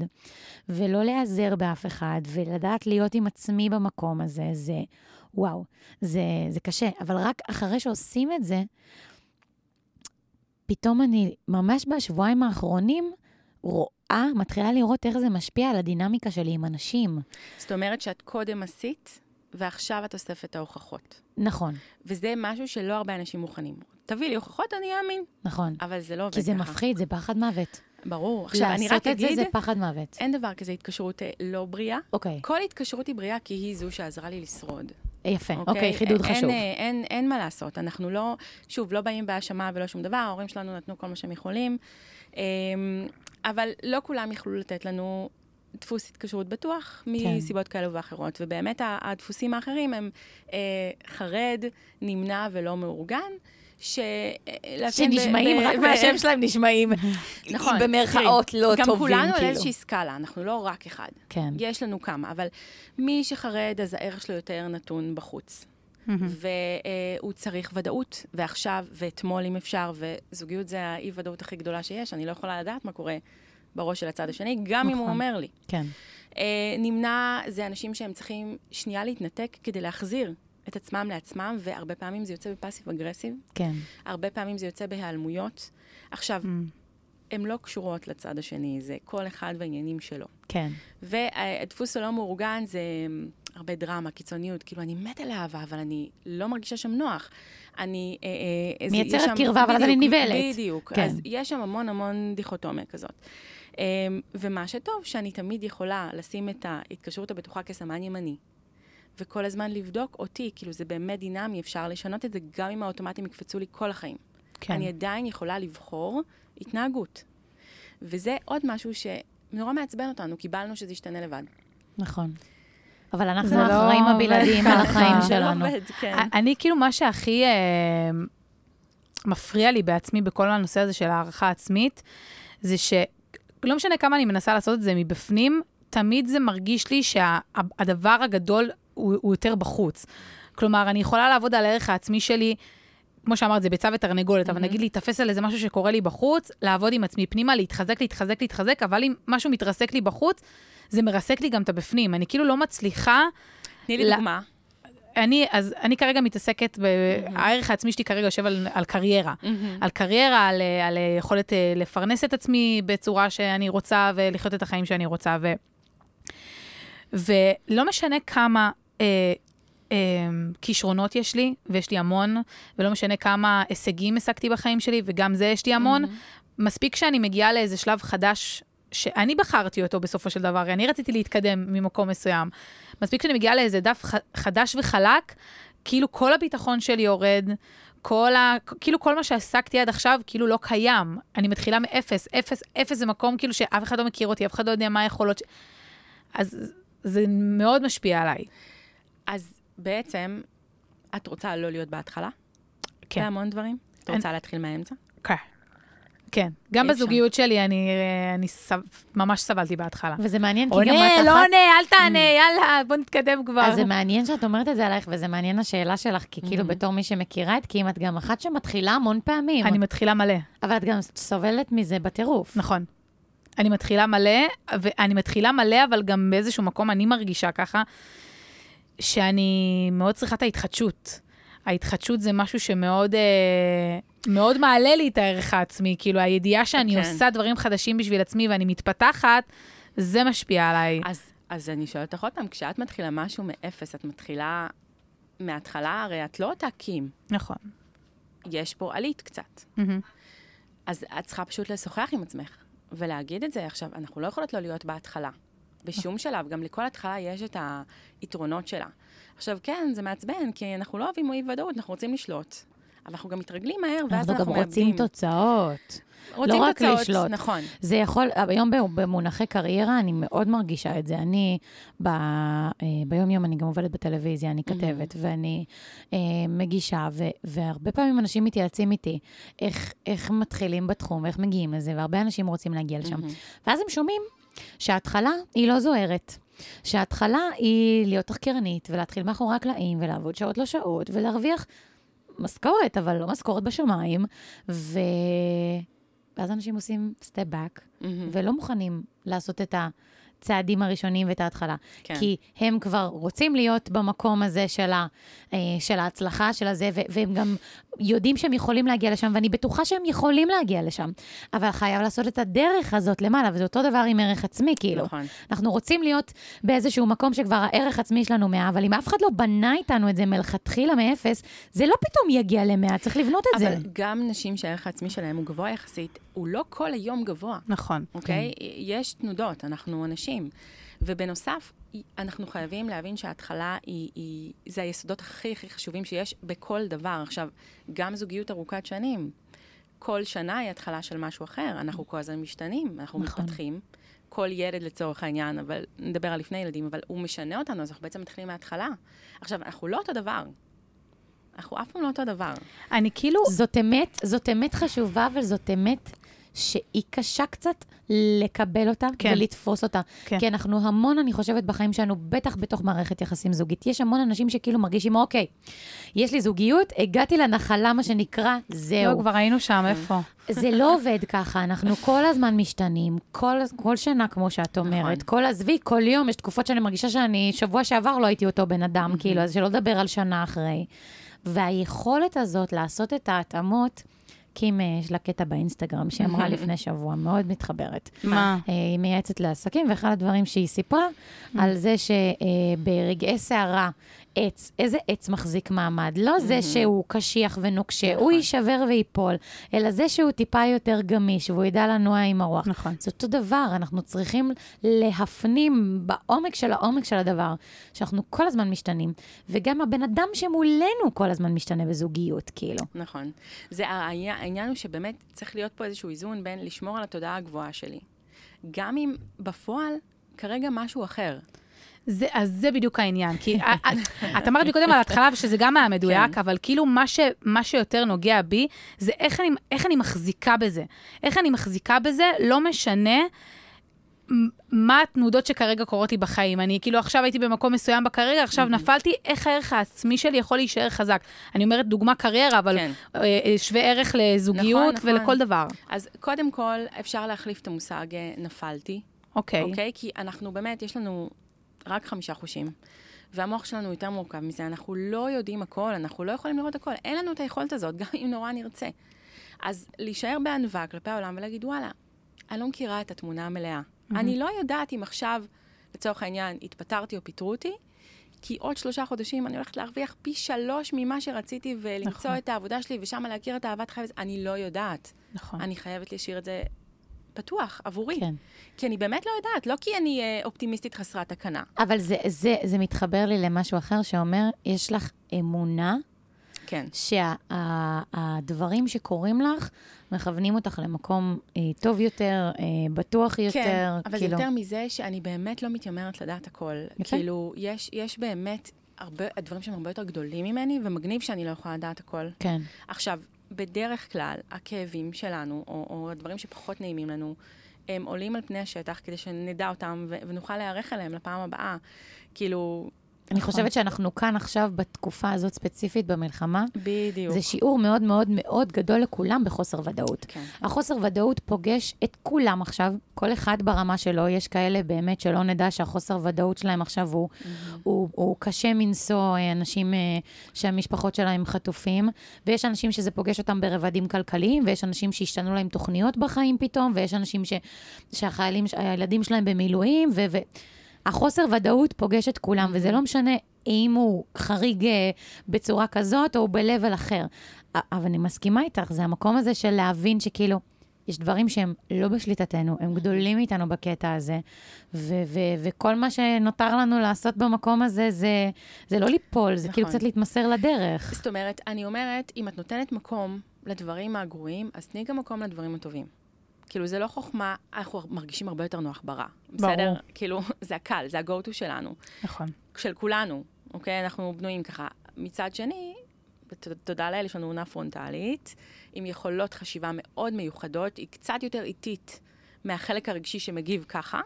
ולא להיעזר באף אחד, ולדעת להיות עם עצמי במקום הזה, זה, וואו, זה, זה קשה. אבל רק אחרי שעושים את זה, פתאום אני ממש בשבועיים האחרונים רואה, מתחילה לראות איך זה משפיע על הדינמיקה שלי עם אנשים. זאת אומרת שאת קודם עשית, ועכשיו את אוספת ההוכחות. נכון. וזה משהו שלא הרבה אנשים מוכנים. תביא לי הוכחות, אני אאמין. נכון. אבל זה לא עובד. כי זה מפחיד, זה פחד מוות. ברור. עכשיו, אני רק אגיד... לעשות את זה, זה פחד מוות. אין דבר כזה התקשרות לא בריאה. אוקיי. כל התקשרות היא בריאה, כי היא זו שעזרה לי לשרוד. יפה, אוקיי, חידוד חשוב. אין מה לעשות, אנחנו לא, שוב, לא באים בהשמה ולא שום דבר, ההורים שלנו נתנו כל מה שהם יכולים, אבל לא כולם יכלו לתת לנו דפוס התקשרות בטוח, מסיבות כאלו ואחרות, ובאמת הדפוסים האחרים הם חרד, נמנע ולא מאורגן, שנשמעים, רק מהשם שלהם נשמעים, במרכאות לא טובים. גם כולנו על איזושהי סקאלה, אנחנו לא רק אחד. יש לנו כמה, אבל מי שחרד, אז הערך שלו יותר נתון בחוץ. והוא צריך ודאות, ועכשיו, ואתמול אם אפשר, וזוגיות זה האי-ודאות הכי גדולה שיש, אני לא יכולה לדעת מה קורה בראש של הצד השני, גם אם הוא אומר לי. נמנע זה אנשים שהם צריכים שנייה להתנתק כדי להחזיר את עצמם לעצמם, והרבה פעמים זה יוצא בפאסיב אגרסיב. כן. הרבה פעמים זה יוצא בהיעלמויות. עכשיו, הן לא קשורות לצד השני, זה כל אחד והעניינים שלו. כן. והדפוס הלא מאורגן זה הרבה דרמה, קיצוניות, כאילו אני מתה לאהבה, אבל אני לא מרגישה שם נוח. אני... מייצרת קרבה, אבל אז אני ניבלת. בדיוק. אז יש שם המון המון דיכוטומיה כזאת. ומה שטוב, שאני תמיד יכולה לשים את ההתקשרות הבטוחה כסמן ימני. וכל הזמן לבדוק אותי, כאילו זה באמת דינמי, אפשר לשנות את זה גם אם האוטומטים יקפצו לי כל החיים. כן. אני עדיין יכולה לבחור התנהגות. וזה עוד משהו שנורא מעצבן אותנו, קיבלנו שזה ישתנה לבד. נכון. אבל אנחנו האחראים לא הבלעדיים על החיים שלנו. לא עובד, כן. אני כאילו מה שהכי אה, מפריע לי בעצמי, בכל הנושא הזה של הערכה עצמית, זה שלא משנה כמה אני מנסה לעשות את זה מבפנים, תמיד זה מרגיש לי שהדבר שה, הגדול... הוא, הוא יותר בחוץ. כלומר, אני יכולה לעבוד על הערך העצמי שלי, כמו שאמרת, זה ביצה ותרנגולת, mm-hmm. אבל נגיד להתאפס על איזה משהו שקורה לי בחוץ, לעבוד עם עצמי פנימה, להתחזק, להתחזק, להתחזק, אבל אם משהו מתרסק לי בחוץ, זה מרסק לי גם את הבפנים. אני כאילו לא מצליחה... תני לי לה... דוגמה. אני, אז אני כרגע מתעסקת, הערך העצמי שלי כרגע יושב על, על קריירה. על קריירה, על, על יכולת לפרנס את עצמי בצורה שאני רוצה, ולחיות את החיים שאני רוצה. ו... ולא משנה כמה... כישרונות יש לי, ויש לי המון, ולא משנה כמה הישגים השגתי בחיים שלי, וגם זה יש לי המון. מספיק שאני מגיעה לאיזה שלב חדש, שאני בחרתי אותו בסופו של דבר, אני רציתי להתקדם ממקום מסוים. מספיק שאני מגיעה לאיזה דף חדש וחלק, כאילו כל הביטחון שלי יורד, כל ה... כאילו כל מה שעסקתי עד עכשיו, כאילו לא קיים. אני מתחילה מאפס, אפס, אפס זה מקום כאילו שאף אחד לא מכיר אותי, אף אחד לא יודע מה היכולות ש... אז זה מאוד משפיע עליי. אז בעצם, את רוצה לא להיות בהתחלה? כן. בהמון דברים? את רוצה להתחיל מהאמצע? כן. כן. גם בזוגיות שלי, אני ממש סבלתי בהתחלה. וזה מעניין, כי גם את אחת... עונה, לא עונה, אל תענה, יאללה, בוא נתקדם כבר. אז זה מעניין שאת אומרת את זה עלייך, וזה מעניין השאלה שלך, כי כאילו בתור מי שמכירה את, כי אם את גם אחת שמתחילה המון פעמים. אני מתחילה מלא. אבל את גם סובלת מזה בטירוף. נכון. אני מתחילה מלא, ואני מתחילה מלא, אבל גם באיזשהו מקום אני מרגישה ככה, שאני מאוד צריכה את ההתחדשות. ההתחדשות זה משהו שמאוד מאוד מעלה לי את הערך העצמי, כאילו הידיעה שאני עושה דברים חדשים בשביל עצמי ואני מתפתחת, זה משפיע עליי. אז, אז אני שואלת אותך עוד פעם, כשאת מתחילה משהו מאפס, את מתחילה מההתחלה, הרי את לא תקים. נכון. יש פה עלית קצת. אז את צריכה פשוט לשוחח עם עצמך, ולהגיד את זה עכשיו, אנחנו לא יכולות לא להיות בהתחלה. בשום שלב, גם לכל התחלה יש את היתרונות שלה. עכשיו, כן, זה מעצבן, כי אנחנו לא אוהבים אי ודאות, אנחנו רוצים לשלוט. אבל אנחנו גם מתרגלים מהר, ואז אנחנו מאבדים. אנחנו גם רוצים תוצאות. לא רק לשלוט. נכון. זה יכול, היום במונחי קריירה, אני מאוד מרגישה את זה. אני, ב, ביום יום אני גם עובדת בטלוויזיה, אני כתבת, ואני אה, מגישה, ו, והרבה פעמים אנשים מתייעצים איתי, איך, איך מתחילים בתחום, איך מגיעים לזה, והרבה אנשים רוצים להגיע לשם. ואז הם שומעים שההתחלה היא לא זוהרת. שההתחלה היא להיות תחקרנית, ולהתחיל מאחורי הקלעים, ולעבוד שעות לא שעות, ולהרוויח משכורת, אבל לא משכורת בשמיים, ו... ואז אנשים עושים step back, mm-hmm. ולא מוכנים לעשות את הצעדים הראשונים ואת ההתחלה. כן. כי הם כבר רוצים להיות במקום הזה של, ה... של ההצלחה, של הזה, ו... והם גם יודעים שהם יכולים להגיע לשם, ואני בטוחה שהם יכולים להגיע לשם. אבל חייב לעשות את הדרך הזאת למעלה, וזה אותו דבר עם ערך עצמי, כאילו. נכון. אנחנו רוצים להיות באיזשהו מקום שכבר הערך עצמי שלנו מאה, אבל אם אף אחד לא בנה איתנו את זה מלכתחילה מאפס, זה לא פתאום יגיע למאה, צריך לבנות את זה. אבל גם נשים שהערך העצמי שלהם הוא גבוה יחסית, הוא לא כל היום גבוה. נכון. אוקיי? כן. יש תנודות, אנחנו אנשים. ובנוסף, אנחנו חייבים להבין שההתחלה היא, היא, זה היסודות הכי הכי חשובים שיש בכל דבר. עכשיו, גם זוגיות ארוכת שנים. כל שנה היא התחלה של משהו אחר. אנחנו כל הזמן משתנים, אנחנו נכון. מתפתחים. כל ילד לצורך העניין, אבל נדבר על לפני ילדים, אבל הוא משנה אותנו, אז אנחנו בעצם מתחילים מההתחלה. עכשיו, אנחנו לא אותו דבר. אנחנו אף פעם לא אותו דבר. אני כאילו... זאת אמת, זאת אמת חשובה, אבל זאת אמת... שהיא קשה קצת לקבל אותה כן. ולתפוס אותה. כן. כי אנחנו המון, אני חושבת, בחיים שלנו, בטח בתוך מערכת יחסים זוגית. יש המון אנשים שכאילו מרגישים, אוקיי, יש לי זוגיות, הגעתי לנחלה, מה שנקרא, זהו. לא, כבר היינו שם, איפה? זה לא עובד ככה, אנחנו כל הזמן משתנים, כל, כל שנה, כמו שאת אומרת, נכון. כל הזווי, כל יום, יש תקופות שאני מרגישה שאני, שבוע שעבר לא הייתי אותו בן אדם, mm-hmm. כאילו, אז שלא דבר על שנה אחרי. והיכולת הזאת לעשות את ההתאמות, קים יש לה קטע באינסטגרם, שהיא אמרה לפני שבוע, מאוד מתחברת. מה? היא מייעצת לעסקים, ואחד הדברים שהיא סיפרה, על זה שברגעי שערה, עץ, איזה עץ מחזיק מעמד? לא זה שהוא קשיח ונוקשה, הוא יישבר ויפול, אלא זה שהוא טיפה יותר גמיש, והוא ידע לנוע עם הרוח. נכון. זה אותו דבר, אנחנו צריכים להפנים בעומק של העומק של הדבר, שאנחנו כל הזמן משתנים, וגם הבן אדם שמולנו כל הזמן משתנה בזוגיות, כאילו. נכון. זה העניין הוא שבאמת צריך להיות פה איזשהו איזון בין לשמור על התודעה הגבוהה שלי. גם אם בפועל כרגע משהו אחר. זה, אז זה בדיוק העניין, כי את אמרת לי קודם על התחלה, ושזה גם היה מדויק, אבל כאילו מה ש, מה שיותר נוגע בי, זה איך אני, איך אני מחזיקה בזה. איך אני מחזיקה בזה, לא משנה מה התנודות שכרגע קורות לי בחיים. אני כאילו עכשיו הייתי במקום מסוים בקריירה, עכשיו נפלתי, איך הערך העצמי שלי יכול להישאר חזק. אני אומרת דוגמה קריירה, אבל שווה ערך לזוגיות ולכל דבר. אז קודם כל, אפשר להחליף את המושג נפלתי. אוקיי. אוקיי? כי אנחנו באמת, יש לנו... רק חמישה חושים. והמוח שלנו יותר מורכב מזה. אנחנו לא יודעים הכל, אנחנו לא יכולים לראות הכל. אין לנו את היכולת הזאת, גם אם נורא נרצה. אז להישאר בענווה כלפי העולם ולהגיד, וואלה, אני לא מכירה את התמונה המלאה. Mm-hmm. אני לא יודעת אם עכשיו, לצורך העניין, התפטרתי או פיטרו אותי, כי עוד שלושה חודשים אני הולכת להרוויח פי שלוש ממה שרציתי, ולמצוא נכון. את העבודה שלי, ושם להכיר את אהבת חיי. אני לא יודעת. נכון. אני חייבת להשאיר את זה... פתוח, עבורי. כן. כי אני באמת לא יודעת, לא כי אני אה, אופטימיסטית חסרת תקנה. אבל זה, זה, זה מתחבר לי למשהו אחר שאומר, יש לך אמונה, כן. שהדברים שה, שקורים לך, מכוונים אותך למקום אה, טוב יותר, אה, בטוח יותר. כן, אבל כאילו... זה יותר מזה שאני באמת לא מתיימרת לדעת הכל. יפה. כאילו, יש, יש באמת הרבה, הדברים שהם הרבה יותר גדולים ממני, ומגניב שאני לא יכולה לדעת הכל. כן. עכשיו, בדרך כלל, הכאבים שלנו, או, או הדברים שפחות נעימים לנו, הם עולים על פני השטח כדי שנדע אותם ו- ונוכל להיערך אליהם לפעם הבאה. כאילו... אני חושבת שאנחנו כאן עכשיו בתקופה הזאת ספציפית במלחמה. בדיוק. זה שיעור מאוד מאוד מאוד גדול לכולם בחוסר ודאות. כן. החוסר ודאות פוגש את כולם עכשיו, כל אחד ברמה שלו, יש כאלה באמת שלא נדע שהחוסר ודאות שלהם עכשיו הוא, mm-hmm. הוא, הוא קשה מנסוע, אנשים שהמשפחות שלהם חטופים, ויש אנשים שזה פוגש אותם ברבדים כלכליים, ויש אנשים שהשתנו להם תוכניות בחיים פתאום, ויש אנשים ש, שהחיילים, הילדים שלהם במילואים, ו... ו... החוסר ודאות פוגש את כולם, וזה לא משנה אם הוא חריג בצורה כזאת או בלבל אחר. אבל אני מסכימה איתך, זה המקום הזה של להבין שכאילו, יש דברים שהם לא בשליטתנו, הם גדולים איתנו בקטע הזה, ו- ו- וכל מה שנותר לנו לעשות במקום הזה, זה, זה לא ליפול, זה נכון. כאילו קצת להתמסר לדרך. זאת אומרת, אני אומרת, אם את נותנת מקום לדברים הגרועים, אז תני גם מקום לדברים הטובים. כאילו, זה לא חוכמה, אנחנו מרגישים הרבה יותר נוח ברע. ברור. בסדר? כאילו, זה הקל, זה ה-go-to שלנו. נכון. של כולנו, אוקיי? אנחנו בנויים ככה. מצד שני, תודה לאל, יש לנו עונה פרונטלית, עם יכולות חשיבה מאוד מיוחדות, היא קצת יותר איטית מהחלק הרגשי שמגיב ככה,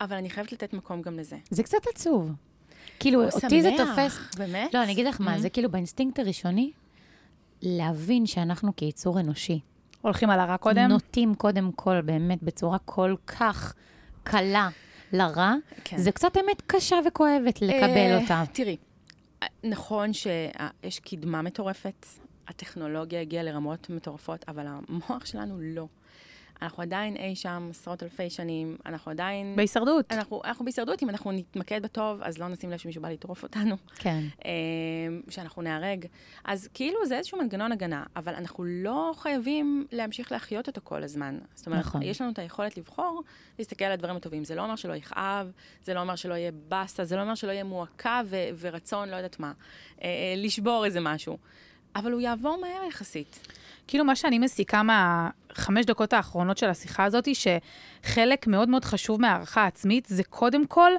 אבל אני חייבת לתת מקום גם לזה. זה קצת עצוב. כאילו, אותי זה תופס... באמת? לא, אני אגיד לך מה, זה כאילו באינסטינקט הראשוני, להבין שאנחנו כיצור אנושי. הולכים על הרע קודם? נוטים קודם כל, באמת, בצורה כל כך קלה לרע. זה קצת אמת קשה וכואבת לקבל אותה. תראי, נכון שיש קדמה מטורפת, הטכנולוגיה הגיעה לרמות מטורפות, אבל המוח שלנו לא. אנחנו עדיין אי שם עשרות אלפי שנים, אנחנו עדיין... בהישרדות. אנחנו, אנחנו בהישרדות, אם אנחנו נתמקד בטוב, אז לא נשים לב שמישהו בא לטרוף אותנו. כן. שאנחנו נהרג. אז כאילו זה איזשהו מנגנון הגנה, אבל אנחנו לא חייבים להמשיך להחיות אותו כל הזמן. זאת אומרת, נכון. יש לנו את היכולת לבחור, להסתכל על הדברים הטובים. זה לא אומר שלא יכאב, זה לא אומר שלא יהיה בסה, זה לא אומר שלא יהיה מועקה ו- ורצון, לא יודעת מה, אה, לשבור איזה משהו. אבל הוא יעבור מהר יחסית. כאילו מה שאני מסיקה מהחמש דקות האחרונות של השיחה הזאת, היא שחלק מאוד מאוד חשוב מהערכה העצמית, זה קודם כל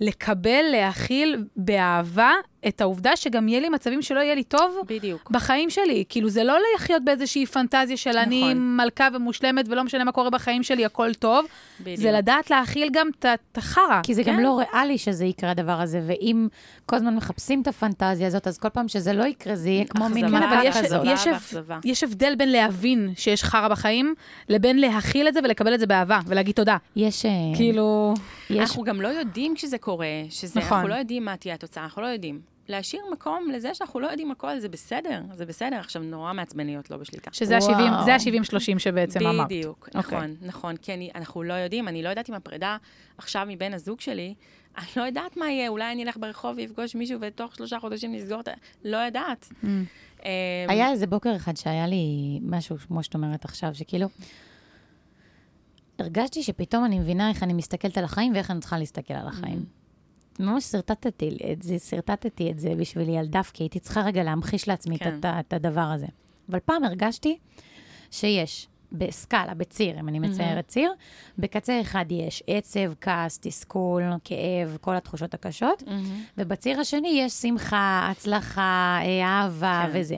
לקבל, להכיל באהבה את העובדה שגם יהיה לי מצבים שלא יהיה לי טוב בדיוק. בחיים שלי. כאילו זה לא לחיות באיזושהי פנטזיה של נכון. אני מלכה ומושלמת, ולא משנה מה קורה בחיים שלי, הכל טוב. בדיוק. זה לדעת להכיל גם את החרה. כי זה כן? גם לא ריאלי שזה יקרה הדבר הזה, ואם כל הזמן מחפשים את הפנטזיה הזאת, אז כל פעם שזה לא יקרה, זה יהיה כמו מין מלכה כזאת. יש, יש הבדל בין להבין שיש חרה בחיים, לבין להכיל את זה ולקבל את זה באהבה, ולהגיד תודה. יש... כאילו... יש... אנחנו גם לא יודעים כשזה קורה, שזה... נכון. אנחנו לא יודעים מה תהיה התוצאה, אנחנו לא יודעים. להשאיר מקום לזה שאנחנו לא יודעים הכל, זה בסדר, זה בסדר. עכשיו נורא מעצבן להיות לא בשליטה. שזה ה-שבעים שלושים שבעצם אמרת. בדיוק, נכון, נכון. כי אנחנו לא יודעים, אני לא יודעת אם הפרידה עכשיו מבין הזוג שלי, אני לא יודעת מה יהיה, אולי אני אלך ברחוב ויפגוש מישהו ותוך שלושה חודשים נסגור את ה... לא יודעת. היה איזה בוקר אחד שהיה לי משהו, כמו שאת אומרת עכשיו, שכאילו, הרגשתי שפתאום אני מבינה איך אני מסתכלת על החיים ואיך אני צריכה להסתכל על החיים. ממש סרטטתי את זה, סרטטתי את זה בשבילי על דף, כי הייתי צריכה רגע להמחיש לעצמי כן. את, את הדבר הזה. אבל פעם הרגשתי שיש בסקאלה, בציר, אם אני מציירת ציר, בקצה אחד יש עצב, כעס, תסכול, כאב, כל התחושות הקשות, ובציר השני יש שמחה, הצלחה, אהבה כן. וזה.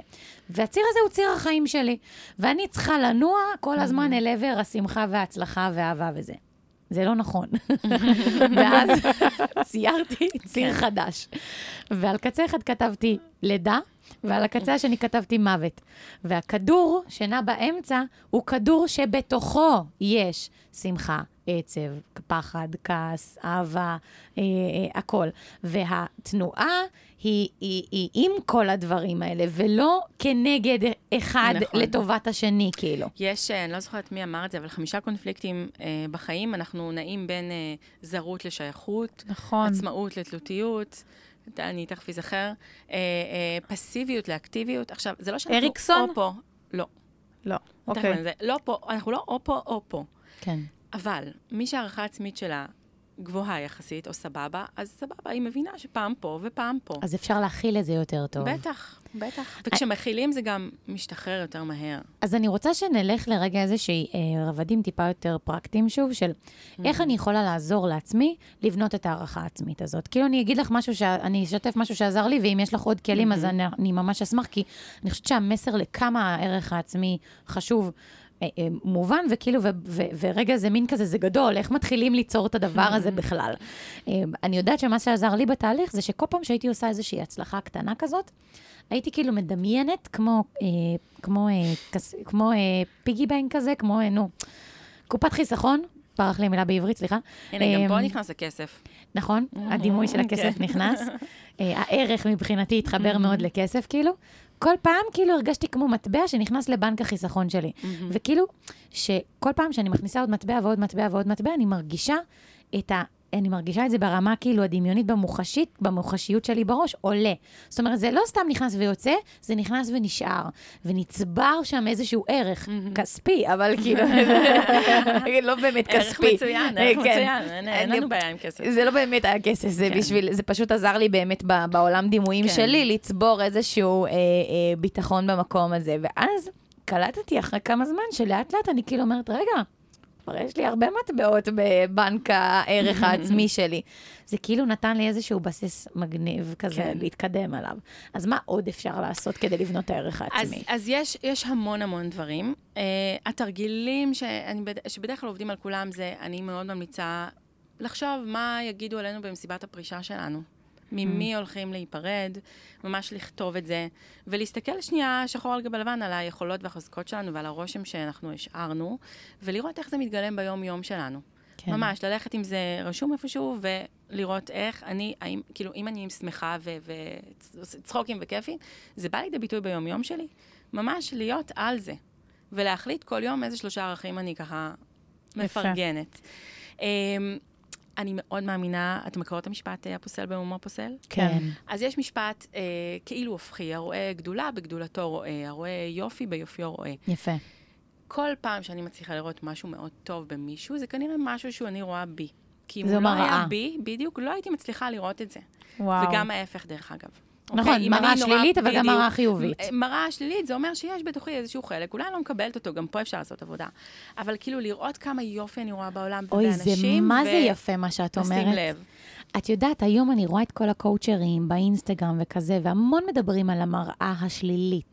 והציר הזה הוא ציר החיים שלי, ואני צריכה לנוע כל הזמן אל עבר השמחה וההצלחה והאהבה וזה. זה לא נכון. ואז ציירתי ציר חדש. ועל קצה אחד כתבתי לידה, ועל הקצה השני כתבתי מוות. והכדור שנע באמצע הוא כדור שבתוכו יש שמחה, עצב, פחד, כעס, אהבה, אה, אה, הכל. והתנועה היא, היא, היא עם כל הדברים האלה, ולא כנגד אחד נכון. לטובת השני, כאילו. יש, אני לא זוכרת מי אמר את זה, אבל חמישה קונפליקטים אה, בחיים, אנחנו נעים בין אה, זרות לשייכות, נכון. עצמאות לתלותיות, אני תכף איזכר, אה, אה, פסיביות לאקטיביות. עכשיו, זה לא שאנחנו אריקסון? או פה, לא. לא, אוקיי. זה, לא פה, אנחנו לא או פה או פה. כן. אבל מי שהערכה עצמית שלה גבוהה יחסית, או סבבה, אז סבבה, היא מבינה שפעם פה ופעם פה. אז אפשר להכיל את זה יותר טוב. בטח, בטח. וכשמכילים זה גם משתחרר יותר מהר. אז אני רוצה שנלך לרגע איזושהי רבדים טיפה יותר פרקטיים שוב, של איך אני יכולה לעזור לעצמי לבנות את הערכה העצמית הזאת. כאילו אני אגיד לך משהו, אני אשתף משהו שעזר לי, ואם יש לך עוד כלים, אז אני ממש אשמח, כי אני חושבת שהמסר לכמה הערך העצמי חשוב, מובן, וכאילו, ורגע זה מין כזה, זה גדול, איך מתחילים ליצור את הדבר הזה בכלל. אני יודעת שמה שעזר לי בתהליך, זה שכל פעם שהייתי עושה איזושהי הצלחה קטנה כזאת, הייתי כאילו מדמיינת, כמו, כמו, כמו פיגי בנק כזה, כמו, נו, קופת חיסכון, פרח לי מילה בעברית, סליחה. הנה, גם פה נכנס הכסף. נכון, הדימוי של הכסף נכנס. הערך מבחינתי התחבר מאוד לכסף, כאילו. כל פעם כאילו הרגשתי כמו מטבע שנכנס לבנק החיסכון שלי. וכאילו, שכל פעם שאני מכניסה עוד מטבע ועוד מטבע ועוד מטבע, אני מרגישה את ה... אני מרגישה את זה ברמה כאילו הדמיונית במוחשית, במוחשיות שלי בראש, עולה. זאת אומרת, זה לא סתם נכנס ויוצא, זה נכנס ונשאר. ונצבר שם איזשהו ערך, כספי, אבל כאילו, לא באמת כספי. ערך מצוין, ערך מצוין, אין לנו בעיה עם כסף. זה לא באמת היה כסף, זה פשוט עזר לי באמת בעולם דימויים שלי, לצבור איזשהו ביטחון במקום הזה, ואז... קלטתי אחרי כמה זמן, שלאט לאט אני כאילו אומרת, רגע, כבר יש לי הרבה מטבעות בבנק הערך העצמי שלי. זה כאילו נתן לי איזשהו בסיס מגניב כזה, כן. להתקדם עליו. אז מה עוד אפשר לעשות כדי לבנות את הערך העצמי? אז, אז יש, יש המון המון דברים. Uh, התרגילים שאני, שבדרך כלל עובדים על כולם זה, אני מאוד ממליצה לחשוב מה יגידו עלינו במסיבת הפרישה שלנו. ממי הולכים להיפרד, ממש לכתוב את זה, ולהסתכל שנייה שחור על גבי לבן על היכולות והחוזקות שלנו ועל הרושם שאנחנו השארנו, ולראות איך זה מתגלם ביום-יום שלנו. כן. ממש, ללכת עם זה רשום איפשהו, ולראות איך אני, האם, כאילו, אם אני שמחה וצחוקים וכיפי, זה בא לידי ביטוי ביום-יום שלי. ממש להיות על זה, ולהחליט כל יום איזה שלושה ערכים אני ככה מפרגנת. אני מאוד מאמינה, את מכירות את המשפט הפוסל במומו פוסל? כן. אז יש משפט אה, כאילו הופכי, הרואה גדולה בגדולתו רואה, הרואה יופי ביופיו רואה. יפה. כל פעם שאני מצליחה לראות משהו מאוד טוב במישהו, זה כנראה משהו שאני רואה בי. כי אם הוא לא היה בי, בדיוק לא הייתי מצליחה לראות את זה. וואו. וגם ההפך דרך אגב. נכון, מראה שלילית, אבל גם מראה חיובית. מראה שלילית, זה אומר שיש בתוכי איזשהו חלק, אולי אני לא מקבלת אותו, גם פה אפשר לעשות עבודה. אבל כאילו לראות כמה יופי אני רואה בעולם ובאנשים. אוי, זה מה זה יפה מה שאת אומרת. נשים לב. את יודעת, היום אני רואה את כל הקואוצ'רים באינסטגרם וכזה, והמון מדברים על המראה השלילית.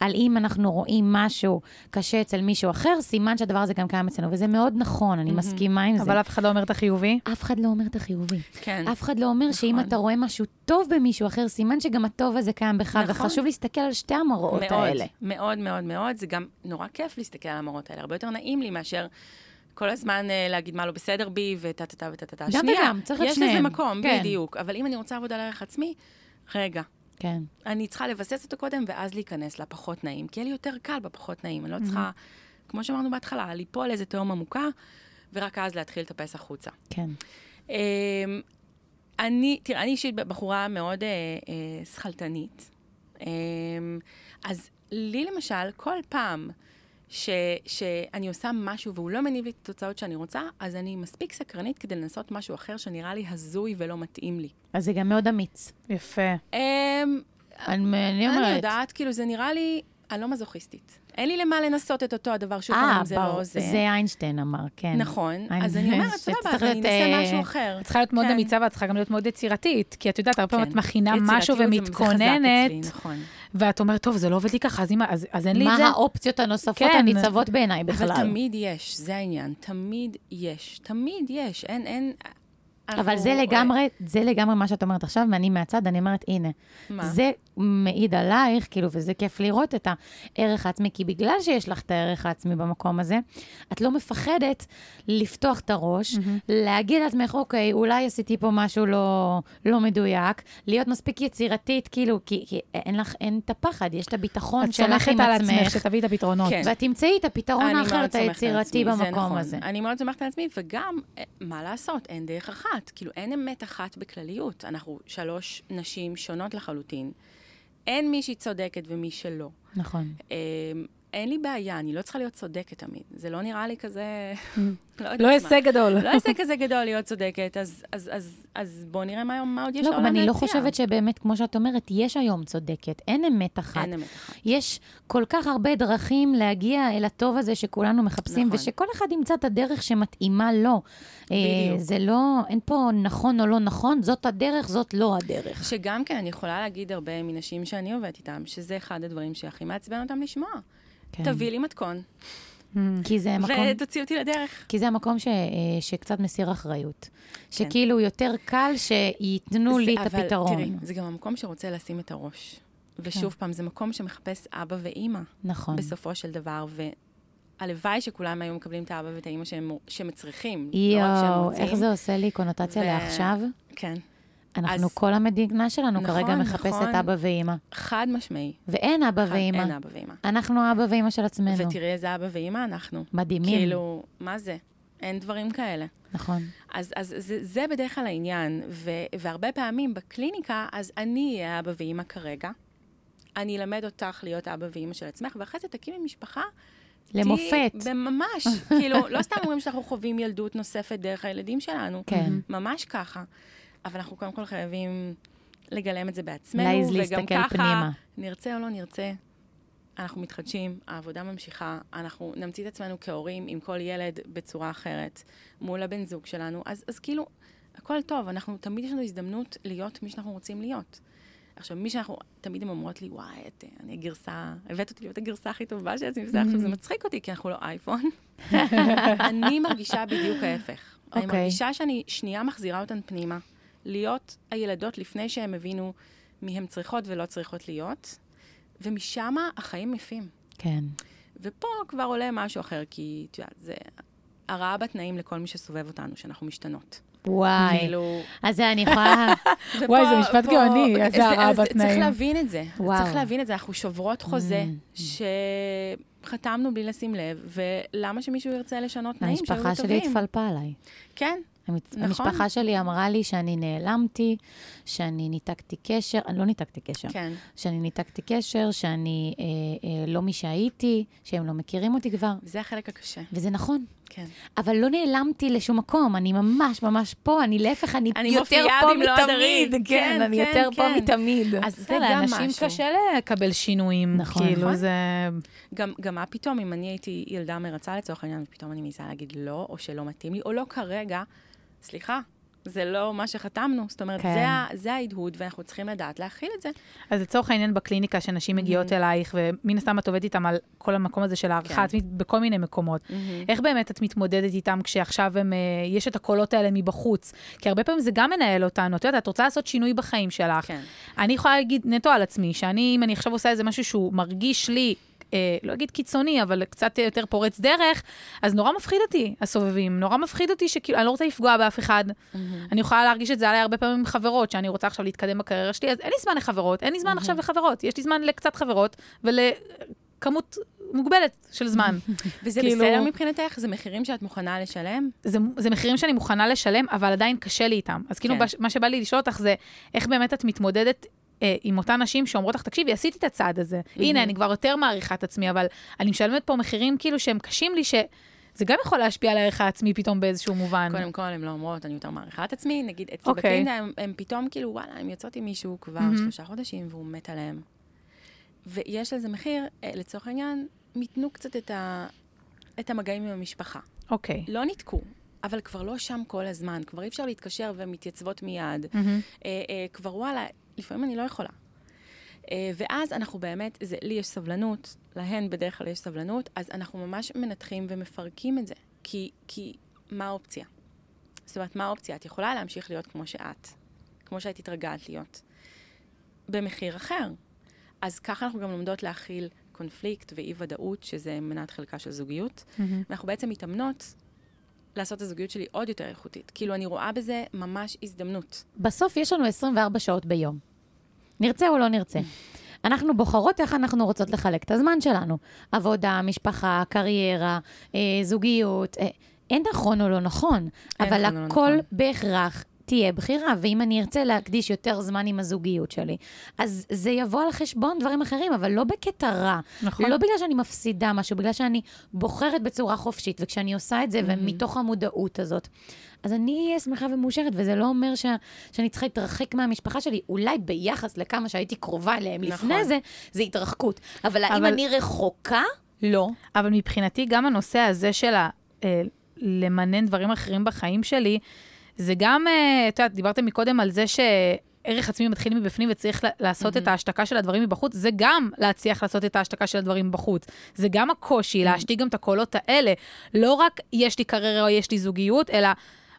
על אם אנחנו רואים משהו קשה אצל מישהו אחר, סימן שהדבר הזה גם קיים אצלנו, וזה מאוד נכון, אני מסכימה עם זה. אבל אף אחד לא אומר את החיובי? אף אחד לא אומר את החיובי. כן. אף אחד לא אומר שאם אתה רואה משהו טוב במישהו אחר, סימן שגם הטוב הזה קיים בך, וחשוב להסתכל על שתי המראות האלה. מאוד, מאוד, מאוד. זה גם נורא כיף להסתכל על המראות האלה. הרבה יותר נעים לי מאשר כל הזמן להגיד מה לא בסדר בי, וטטטה וטטטה. גם וגם, צריך את שניהם. יש לזה מקום, כן. בדיוק. אבל אם אני רוצה עבודה לערך עצמי, רגע. כן. אני צריכה לבסס אותו קודם, ואז להיכנס לפחות נעים, כי יהיה לי יותר קל בפחות נעים. אני לא צריכה, mm-hmm. כמו שאמרנו בהתחלה, ליפול איזה תהום עמוקה, ורק אז להתחיל לטפס החוצה. כן. אה, אני, תראה, אני אישית בחורה מאוד אה, אה, שחלטנית. אה, אז לי למשל, כל פעם, ש, שאני עושה משהו והוא לא מניב לי את התוצאות שאני רוצה, אז אני מספיק סקרנית כדי לנסות משהו אחר שנראה לי הזוי ולא מתאים לי. אז זה גם מאוד אמיץ. יפה. אני יודעת, כאילו זה נראה לי, אני לא מזוכיסטית. אין לי למה לנסות את אותו הדבר שוב פעם, זה לא זה. זה איינשטיין אמר, כן. נכון, אז אני אומרת, סבבה, אני אנסה משהו אחר. את צריכה להיות מאוד אמיצה, ואת צריכה גם להיות מאוד יצירתית, כי את יודעת, הרבה פעמים את מכינה משהו ומתכוננת, ואת אומרת, טוב, זה לא עובד לי ככה, אז אין לי את זה. מה האופציות הנוספות הניצבות בעיניי בכלל? אבל תמיד יש, זה העניין, תמיד יש, תמיד יש, אין, אין... אבל זה לגמרי, זה לגמרי מה שאת אומרת עכשיו, ואני מהצד, אני אומרת, הנה, זה מעיד עלייך, כאילו, וזה כיף לראות את הערך העצמי, כי בגלל שיש לך את הערך העצמי במקום הזה, את לא מפחדת לפתוח את הראש, להגיד לעצמך, אוקיי, אולי עשיתי פה משהו לא מדויק, להיות מספיק יצירתית, כאילו, כי אין לך, אין את הפחד, יש את הביטחון שלך עם עצמך. את סומכת על עצמך, שתביא את הפתרונות. ואת תמצאי את הפתרון האחר, את היצירתי במקום הזה. אני מאוד סומכת על עצמי, וגם, מה לעשות, אין דרך אחת. כאילו אין אמת אחת בכלליות, אנחנו שלוש נשים שונות לחלוטין, אין מי שהיא צודקת ומי שלא. נכון. אין לי בעיה, אני לא צריכה להיות צודקת תמיד, זה לא נראה לי כזה... לא יעשה גדול. לא יעשה כזה גדול להיות צודקת, אז בואו נראה מה עוד יש לעולם להציע. אני לא חושבת שבאמת, כמו שאת אומרת, יש היום צודקת, אין אמת אחת. אין אמת אחת. יש כל כך הרבה דרכים להגיע אל הטוב הזה שכולנו מחפשים, ושכל אחד ימצא את הדרך שמתאימה לו. זה לא, אין פה נכון או לא נכון, זאת הדרך, זאת לא הדרך. שגם כן, אני יכולה להגיד הרבה מנשים שאני עובדת איתם, שזה אחד הדברים שהכי מעצבן אותם לשמוע. תביא לי מתכון. כי זה המקום... ותוציא אותי לדרך. כי זה המקום שקצת מסיר אחריות. שכאילו יותר קל שיתנו לי את הפתרון. אבל תראי, זה גם המקום שרוצה לשים את הראש. ושוב פעם, זה מקום שמחפש אבא ואימא. נכון. בסופו של דבר, והלוואי שכולם היו מקבלים את האבא ואת האימא שהם צריכים. יואו, איך זה עושה לי קונוטציה לעכשיו? כן. אנחנו, כל המדינה שלנו כרגע מחפשת אבא ואמא. חד משמעי. ואין אבא ואמא. אנחנו אבא ואמא של עצמנו. ותראה איזה אבא ואמא אנחנו. מדהימים. כאילו, מה זה? אין דברים כאלה. נכון. אז, אז זה, זה בדרך כלל העניין, ו, והרבה פעמים בקליניקה, אז אני אהיה אבא ואמא כרגע. אני אלמד אותך להיות אבא ואמא של עצמך, ואחרי זה תקימי משפחה. למופת. ממש. כאילו, לא סתם אומרים שאנחנו חווים ילדות נוספת דרך הילדים שלנו. כן. ממש ככה. אבל אנחנו קודם כל חייבים לגלם את זה בעצמנו, וגם ככה, פנימה. נרצה או לא נרצה, אנחנו מתחדשים, העבודה ממשיכה, אנחנו נמציא את עצמנו כהורים עם כל ילד בצורה אחרת, מול הבן זוג שלנו, אז, אז כאילו, הכל טוב, אנחנו, תמיד יש לנו הזדמנות להיות מי שאנחנו רוצים להיות. עכשיו, מי שאנחנו, תמיד הן אומרות לי, וואי, את, אני הגרסה, הבאת אותי להיות הגרסה הכי טובה של עצמי, עכשיו זה מצחיק אותי, כי אנחנו לא אייפון. אני מרגישה בדיוק ההפך. Okay. אני מרגישה שאני שנייה מחזירה אותן פנימה, להיות הילדות לפני שהן הבינו מי הן צריכות ולא צריכות להיות, ומשם החיים יפים. כן. ופה כבר עולה משהו אחר, כי זה הרעה בתנאים לכל מי שסובב אותנו, שאנחנו משתנות. וואי. כאילו... אז זה אני יכולה... וואי, זה משפט גאוני, זה הרעה בתנאים. צריך להבין את זה. צריך להבין את זה. אנחנו שוברות חוזה שחתמנו בלי לשים לב, ולמה שמישהו ירצה לשנות תנאים שהיו טובים? המשפחה שלי התפלפה עליי. כן. המשפחה שלי אמרה לי שאני נעלמתי, שאני ניתקתי קשר, אני לא ניתקתי קשר, שאני ניתקתי קשר, שאני לא מי שהייתי, שהם לא מכירים אותי כבר. וזה החלק הקשה. וזה נכון. אבל לא נעלמתי לשום מקום, אני ממש ממש פה, אני להפך, אני יותר פה מתמיד. כן, אני יותר פה מתמיד. אז זה גם משהו. לאנשים קשה לקבל שינויים. נכון. גם מה פתאום, אם אני הייתי ילדה מרצה לצורך העניין, פתאום אני מנסה להגיד לא, או שלא מתאים לי, או לא כרגע, סליחה, זה לא מה שחתמנו. זאת אומרת, כן. זה, ה, זה ההדהוד, ואנחנו צריכים לדעת להכיל את זה. אז לצורך העניין בקליניקה, שנשים מגיעות mm-hmm. אלייך, ומין הסתם את עובדת איתם על כל המקום הזה של הערכה כן. עצמית, בכל מיני מקומות. Mm-hmm. איך באמת את מתמודדת איתם, כשעכשיו הם, יש את הקולות האלה מבחוץ? כי הרבה פעמים זה גם מנהל אותנו. את יודעת, את רוצה לעשות שינוי בחיים שלך. כן. אני יכולה להגיד נטו על עצמי, שאני, אם אני עכשיו עושה איזה משהו שהוא מרגיש לי, לא אגיד קיצוני, אבל קצת יותר פורץ דרך, אז נורא מפחיד אותי הסובבים, נורא מפחיד אותי שכאילו, אני לא רוצה לפגוע באף אחד, אני יכולה להרגיש את זה עליי הרבה פעמים עם חברות, שאני רוצה עכשיו להתקדם בקריירה שלי, אז אין לי זמן לחברות, אין לי זמן עכשיו לחברות, יש לי זמן לקצת חברות, ולכמות מוגבלת של זמן. וזה בסדר מבחינתך? זה מחירים שאת מוכנה לשלם? זה מחירים שאני מוכנה לשלם, אבל עדיין קשה לי איתם. אז כאילו, מה שבא לי לשאול אותך זה, איך באמת את מתמודדת עם אותן נשים שאומרות לך, תקשיבי, עשיתי את הצעד הזה. הנה, אני כבר יותר מעריכה את עצמי, אבל אני משלמת פה מחירים כאילו שהם קשים לי, שזה גם יכול להשפיע על הערך העצמי פתאום באיזשהו מובן. קודם כל, הן לא אומרות, אני יותר מעריכה את עצמי, נגיד, אצלי בקליניקה, הן פתאום כאילו, וואלה, הן יוצאות עם מישהו כבר שלושה חודשים, והוא מת עליהם. ויש לזה מחיר, לצורך העניין, מתנו קצת את המגעים עם המשפחה. אוקיי. לא נתקו. אבל כבר לא שם כל הזמן, כבר אי אפשר להתקשר ומתייצבות מיד. כבר וואלה, לפעמים אני לא יכולה. ואז אנחנו באמת, זה, לי יש סבלנות, להן בדרך כלל יש סבלנות, אז אנחנו ממש מנתחים ומפרקים את זה. כי, כי מה האופציה? זאת אומרת, מה האופציה? את יכולה להמשיך להיות כמו שאת, כמו שאת התרגלת להיות, במחיר אחר. אז ככה אנחנו גם לומדות להכיל קונפליקט ואי-ודאות, שזה מנת חלקה של זוגיות. ואנחנו בעצם מתאמנות לעשות את הזוגיות שלי עוד יותר איכותית. כאילו, אני רואה בזה ממש הזדמנות. בסוף יש לנו עשרים וארבע שעות ביום. נרצה או לא נרצה. אנחנו בוחרות איך אנחנו רוצות לחלק את הזמן שלנו. עבודה, משפחה, קריירה, אה, זוגיות. אה, אין נכון או לא נכון, אבל הכל נכון. בהכרח תהיה בחירה, ואם אני ארצה להקדיש יותר זמן עם הזוגיות שלי, אז זה יבוא על חשבון דברים אחרים, אבל לא בקטע רע. נכון. לא בגלל שאני מפסידה משהו, בגלל שאני בוחרת בצורה חופשית, וכשאני עושה את זה, mm-hmm. ומתוך המודעות הזאת, אז אני אהיה שמחה ומאושרת, וזה לא אומר ש... שאני צריכה להתרחק מהמשפחה שלי, אולי ביחס לכמה שהייתי קרובה אליהם נכון. לפני זה, זה התרחקות. אבל, אבל... אם אני רחוקה, לא. אבל מבחינתי, גם הנושא הזה של ה... למנן דברים אחרים בחיים שלי, זה גם, את יודעת, דיברתם מקודם על זה שערך עצמי מתחיל מבפנים וצריך לעשות את ההשתקה של הדברים מבחוץ, זה גם להצליח לעשות את ההשתקה של הדברים בחוץ. זה גם הקושי, להשתיק גם את הקולות האלה. לא רק יש לי קריירה או יש לי זוגיות, אלא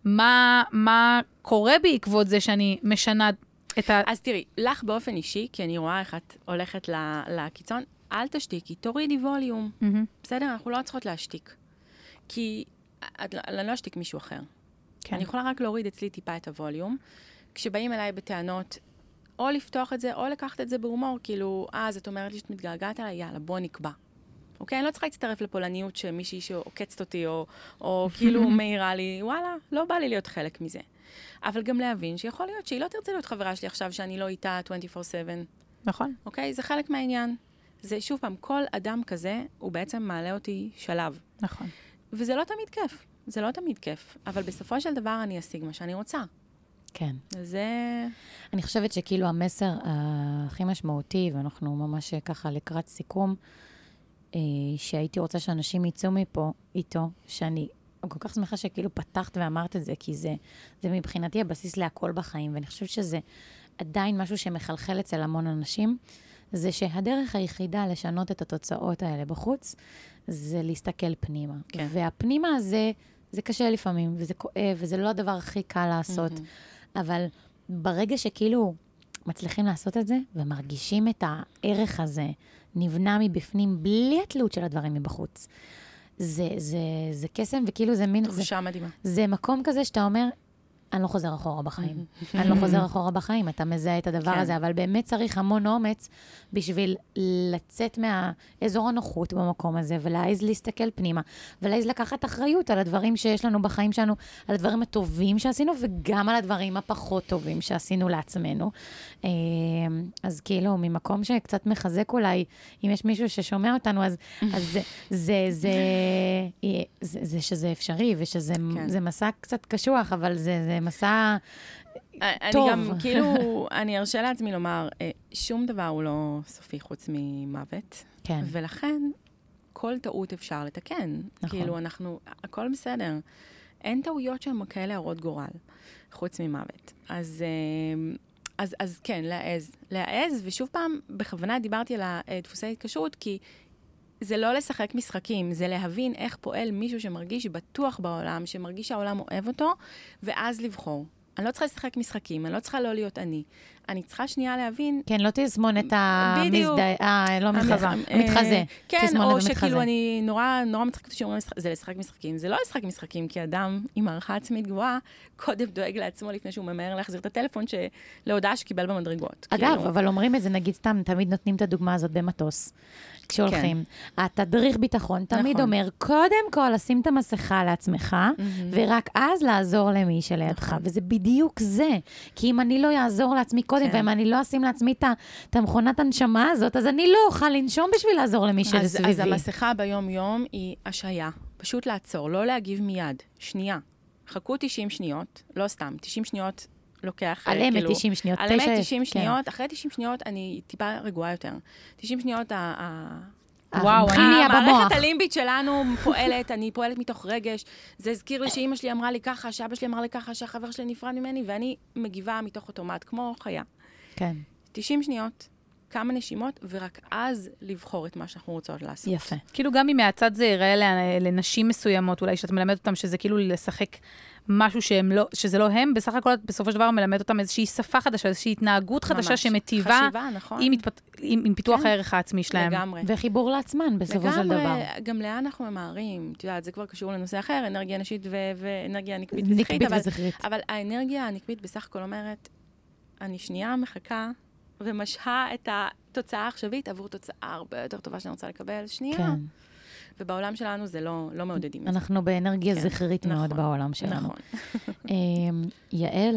מה, מה קורה בעקבות זה שאני משנה את ה... אז תראי, לך באופן אישי, כי אני רואה איך את הולכת לקיצון, אל תשתיקי, תורידי ווליום. בסדר? אנחנו לא צריכות להשתיק. כי אני לא אשתיק מישהו אחר. כן. אני יכולה רק להוריד אצלי טיפה את הווליום, כשבאים אליי בטענות, או לפתוח את זה, או לקחת את זה בהומור, כאילו, אה, זאת אומרת לי שאת מתגעגעת עליי, יאללה, בוא נקבע. אוקיי? אני לא צריכה להצטרף לפולניות שמישהי שעוקצת אותי, או, או כאילו מהירה לי, וואלה, לא בא לי להיות חלק מזה. אבל גם להבין שיכול להיות שהיא לא תרצה להיות חברה שלי עכשיו, שאני לא איתה עשרים וארבע שבע. נכון. אוקיי? זה חלק מהעניין. זה, שוב פעם, כל אדם כזה, הוא בעצם מעלה אותי שלב. נכון. וזה לא תמיד כיף. זה לא תמיד כיף, אבל בסופו של דבר אני אשיג מה שאני רוצה. כן. זה... אני חושבת שכאילו המסר הכי משמעותי, ואנחנו ממש ככה לקראת סיכום, שהייתי רוצה שאנשים ייצאו מפה איתו, שאני כל כך שמחה שכאילו פתחת ואמרת את זה, כי זה, זה מבחינתי הבסיס להכל בחיים, ואני חושבת שזה עדיין משהו שמחלחל אצל המון אנשים, זה שהדרך היחידה לשנות את התוצאות האלה בחוץ, זה להסתכל פנימה. כן. והפנימה הזה, זה קשה לפעמים, וזה כואב, וזה לא הדבר הכי קל לעשות. Mm-hmm. אבל ברגע שכאילו מצליחים לעשות את זה, ומרגישים את הערך הזה, נבנה מבפנים, בלי התלות של הדברים מבחוץ. זה, זה, זה קסם, וכאילו זה מין... תחושה מדהימה. זה מקום כזה שאתה אומר, אני לא חוזר אחורה בחיים. אני לא חוזר אחורה בחיים, אתה מזהה את הדבר הזה, אבל באמת צריך המון אומץ בשביל לצאת מהאזור הנוחות במקום הזה, ולהעז להסתכל פנימה, ולהעז לקחת אחריות על הדברים שיש לנו בחיים שלנו, על הדברים הטובים שעשינו, וגם על הדברים הפחות טובים שעשינו לעצמנו. אז כאילו, ממקום שקצת מחזק אולי, אם יש מישהו ששומע אותנו, אז זה שזה אפשרי, ושזה מסע קצת קשוח, אבל זה... מסע טוב. אני גם, כאילו, אני ארשה לעצמי לומר, שום דבר הוא לא סופי חוץ ממוות. כן. ולכן, כל טעות אפשר לתקן. נכון. כאילו, אנחנו, הכל בסדר. אין טעויות שהן כאלה הרות גורל, חוץ ממוות. אז, אז, אז כן, להעז. להעז, ושוב פעם, בכוונה דיברתי על דפוסי התקשרות, כי זה לא לשחק משחקים, זה להבין איך פועל מישהו שמרגיש בטוח בעולם, שמרגיש שהעולם אוהב אותו, ואז לבחור. אני לא צריכה לשחק משחקים, אני לא צריכה לא להיות אני. אני צריכה שנייה להבין... כן, לא תזמון את המזדהה, אה, לא מתחזה, מתחזה. כן, או שכאילו אני נורא, נורא מצחקת שאומרים, זה לשחק משחקים. זה לא לשחק משחקים, כי אדם עם הערכה עצמית גבוהה, קודם דואג לעצמו לפני שהוא ממהר להחזיר את הטלפון להודעה שקיבל במדרגות. אגב, אבל אומרים את זה, נגיד סתם, תמיד נותנים את הדוגמה הזאת במטוס. כשהולכים. התדריך ביטחון תמיד אומר, קודם כל, לשים את המסכה לעצמך, ורק אז לעזור למי שלידך. וזה בדיוק זה. כי אם אני לא יעזור לעצמי קודם, ואם אני לא אשים לעצמי את המכונת הנשמה הזאת, אז אני לא אוכל לנשום בשביל לעזור למי שסביבי. אז המסכה ביום-יום היא השהיה. פשוט לעצור, לא להגיב מיד. שנייה. חכו תשעים שניות, לא סתם, תשעים שניות לוקח, על אמת תשעים שניות. על אמת תשעים שניות, אחרי תשעים שניות אני טיפה רגועה יותר. תשעים שניות, וואו, המערכת הלימבית שלנו פועלת, אני פועלת מתוך רגש, זה הזכיר לי שאמא שלי אמרה לי ככה, שאבא שלי אמרה לי ככה, שהחבר שלי נפרד ממני, ואני מגיבה מתוך אוטומט, כמו חיה. כן. תשעים שניות, כמה נשימות, ורק אז לבחור את מה שאנחנו רוצות לעשות. יפה. כאילו גם אם מהצד זה יראה לנשים מסוימות, אולי שאת מלמדת אותם שזה כאילו לשחק משהו שהם לא, שזה לא הם, בסך הכל בסופו של דבר מלמד אותם איזושהי שפה חדשה, איזושהי התנהגות חדשה שמטיבה, חשיבה, נכון. עם, התפת... עם, עם פיתוח כן. הערך העצמי שלהם. לגמרי. וחיבור לעצמן בסופו לגמרי, של דבר. גם לאן אנחנו ממהרים, את יודעת, זה כבר קשור לנושא אחר, אנרגיה נשית ו- ואנרגיה נקבית וזכרית. אבל, אבל האנרגיה הנקבית בסך הכל אומרת, אני שנייה מחכה ומשהה את התוצאה העכשווית עבור תוצאה הרבה יותר טובה שאני רוצה לקבל. שנייה. כן. ובעולם שלנו זה לא, לא מעודדים. אנחנו באנרגיה זכרית מאוד בעולם שלנו. יעל,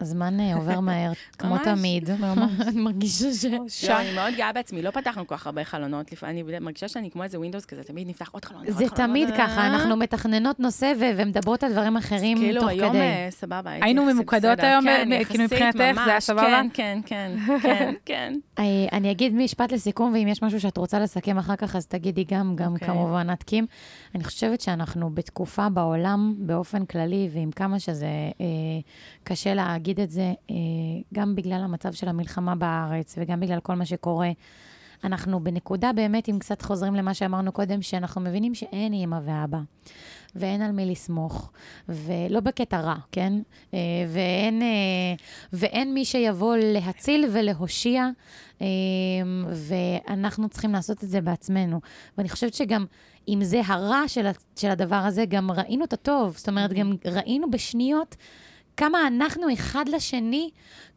הזמן עובר מהר, כמו תמיד. אני מרגישה ש... אני מאוד גאה בעצמי, לא פתחנו כל כך הרבה חלונות. אני מרגישה שאני כמו איזה ווינדוס כזה, תמיד נפתח עוד חלון. זה תמיד ככה, אנחנו מתכננות נושא ומדברות על דברים אחרים תוך כדי. כאילו היום סבבה. היינו ממוקדות היום, כאילו מבחינתך, זה היה סבבה? כן, כן, כן, כן. אני אגיד משפט לסיכום, ואם יש משהו שאת רוצה לסכם אחר כך, אז תגידי גם, גם כמובן נתקים. אני חושבת שאנחנו בתקופה בעולם, באופן כללי, ועם כמה שזה קשה להגיד את זה, גם בגלל המצב של המלחמה בארץ, וגם בגלל כל מה שקורה, אנחנו בנקודה באמת, אם קצת חוזרים למה שאמרנו קודם, שאנחנו מבינים שאין אמא ואבא, ואין על מי לסמוך, ולא בקטע רע, כן? ואין, ואין מי שיבוא להציל ולהושיע, ואנחנו צריכים לעשות את זה בעצמנו. ואני חושבת שגם אם זה הרע של הדבר הזה, גם ראינו את הטוב, זאת אומרת, גם ראינו בשניות כמה אנחנו אחד לשני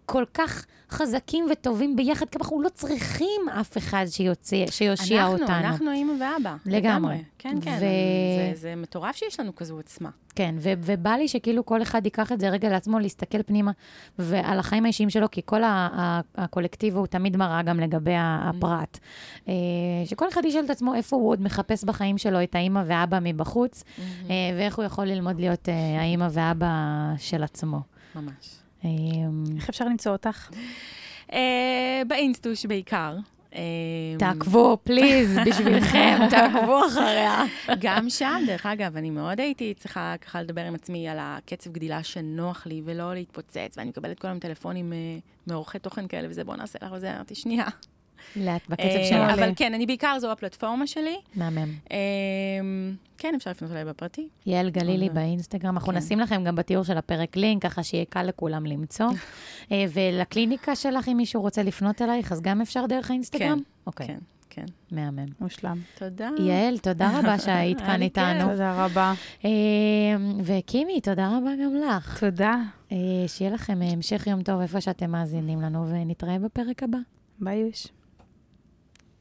כל כך חזקים וטובים ביחד, כמה אנחנו לא צריכים אף אחד שיוציא, שיושיע אנחנו, אותנו. אנחנו, אנחנו אימא ואבא. לגמרי. לגמרי. כן, כן. ו... זה, זה מטורף שיש לנו כזו עוצמה. כן, ו- ובא לי שכאילו כל אחד ייקח את זה רגע לעצמו, להסתכל פנימה, ועל החיים האישיים שלו, כי כל ה- ה- הקולקטיב הוא תמיד מראה גם לגבי הפרט. Mm-hmm. שכל אחד ישאל את עצמו איפה הוא עוד מחפש בחיים שלו את האמא ואבא מבחוץ, mm-hmm. ואיך הוא יכול ללמוד להיות האמא ואבא של עצמו. ממש. איך אפשר למצוא אותך? באינסטוש בעיקר. תעקבו, פליז, בשבילכם, תעקבו אחריה. גם שם, דרך אגב, אני מאוד הייתי צריכה ככה לדבר עם עצמי על הקצב גדילה שנוח לי ולא להתפוצץ, ואני מקבלת כל היום טלפונים מעורכי תוכן כאלה, וזה בוא נעשה לך וזה, אמרתי שנייה. לאט, בקצב שלו. אבל כן, אני בעיקר, זו הפלטפורמה שלי. מהמם. כן, אפשר לפנות אליי בפרטי. יעל גלילי באינסטגרם. אנחנו נשים לכם גם בתיאור של הפרק לינק, ככה שיהיה קל לכולם למצוא. ולקליניקה שלך, אם מישהו רוצה לפנות אלייך, אז גם אפשר דרך האינסטגרם? כן, כן. כן. מהמם. מושלם. תודה. יעל, תודה רבה שהיית כאן איתנו. תודה רבה. וקימי, תודה רבה גם לך. תודה. שיהיה לכם המשך יום טוב איפה שאתם מאזינים לנו, ונתראה בפרק הבא. ביי.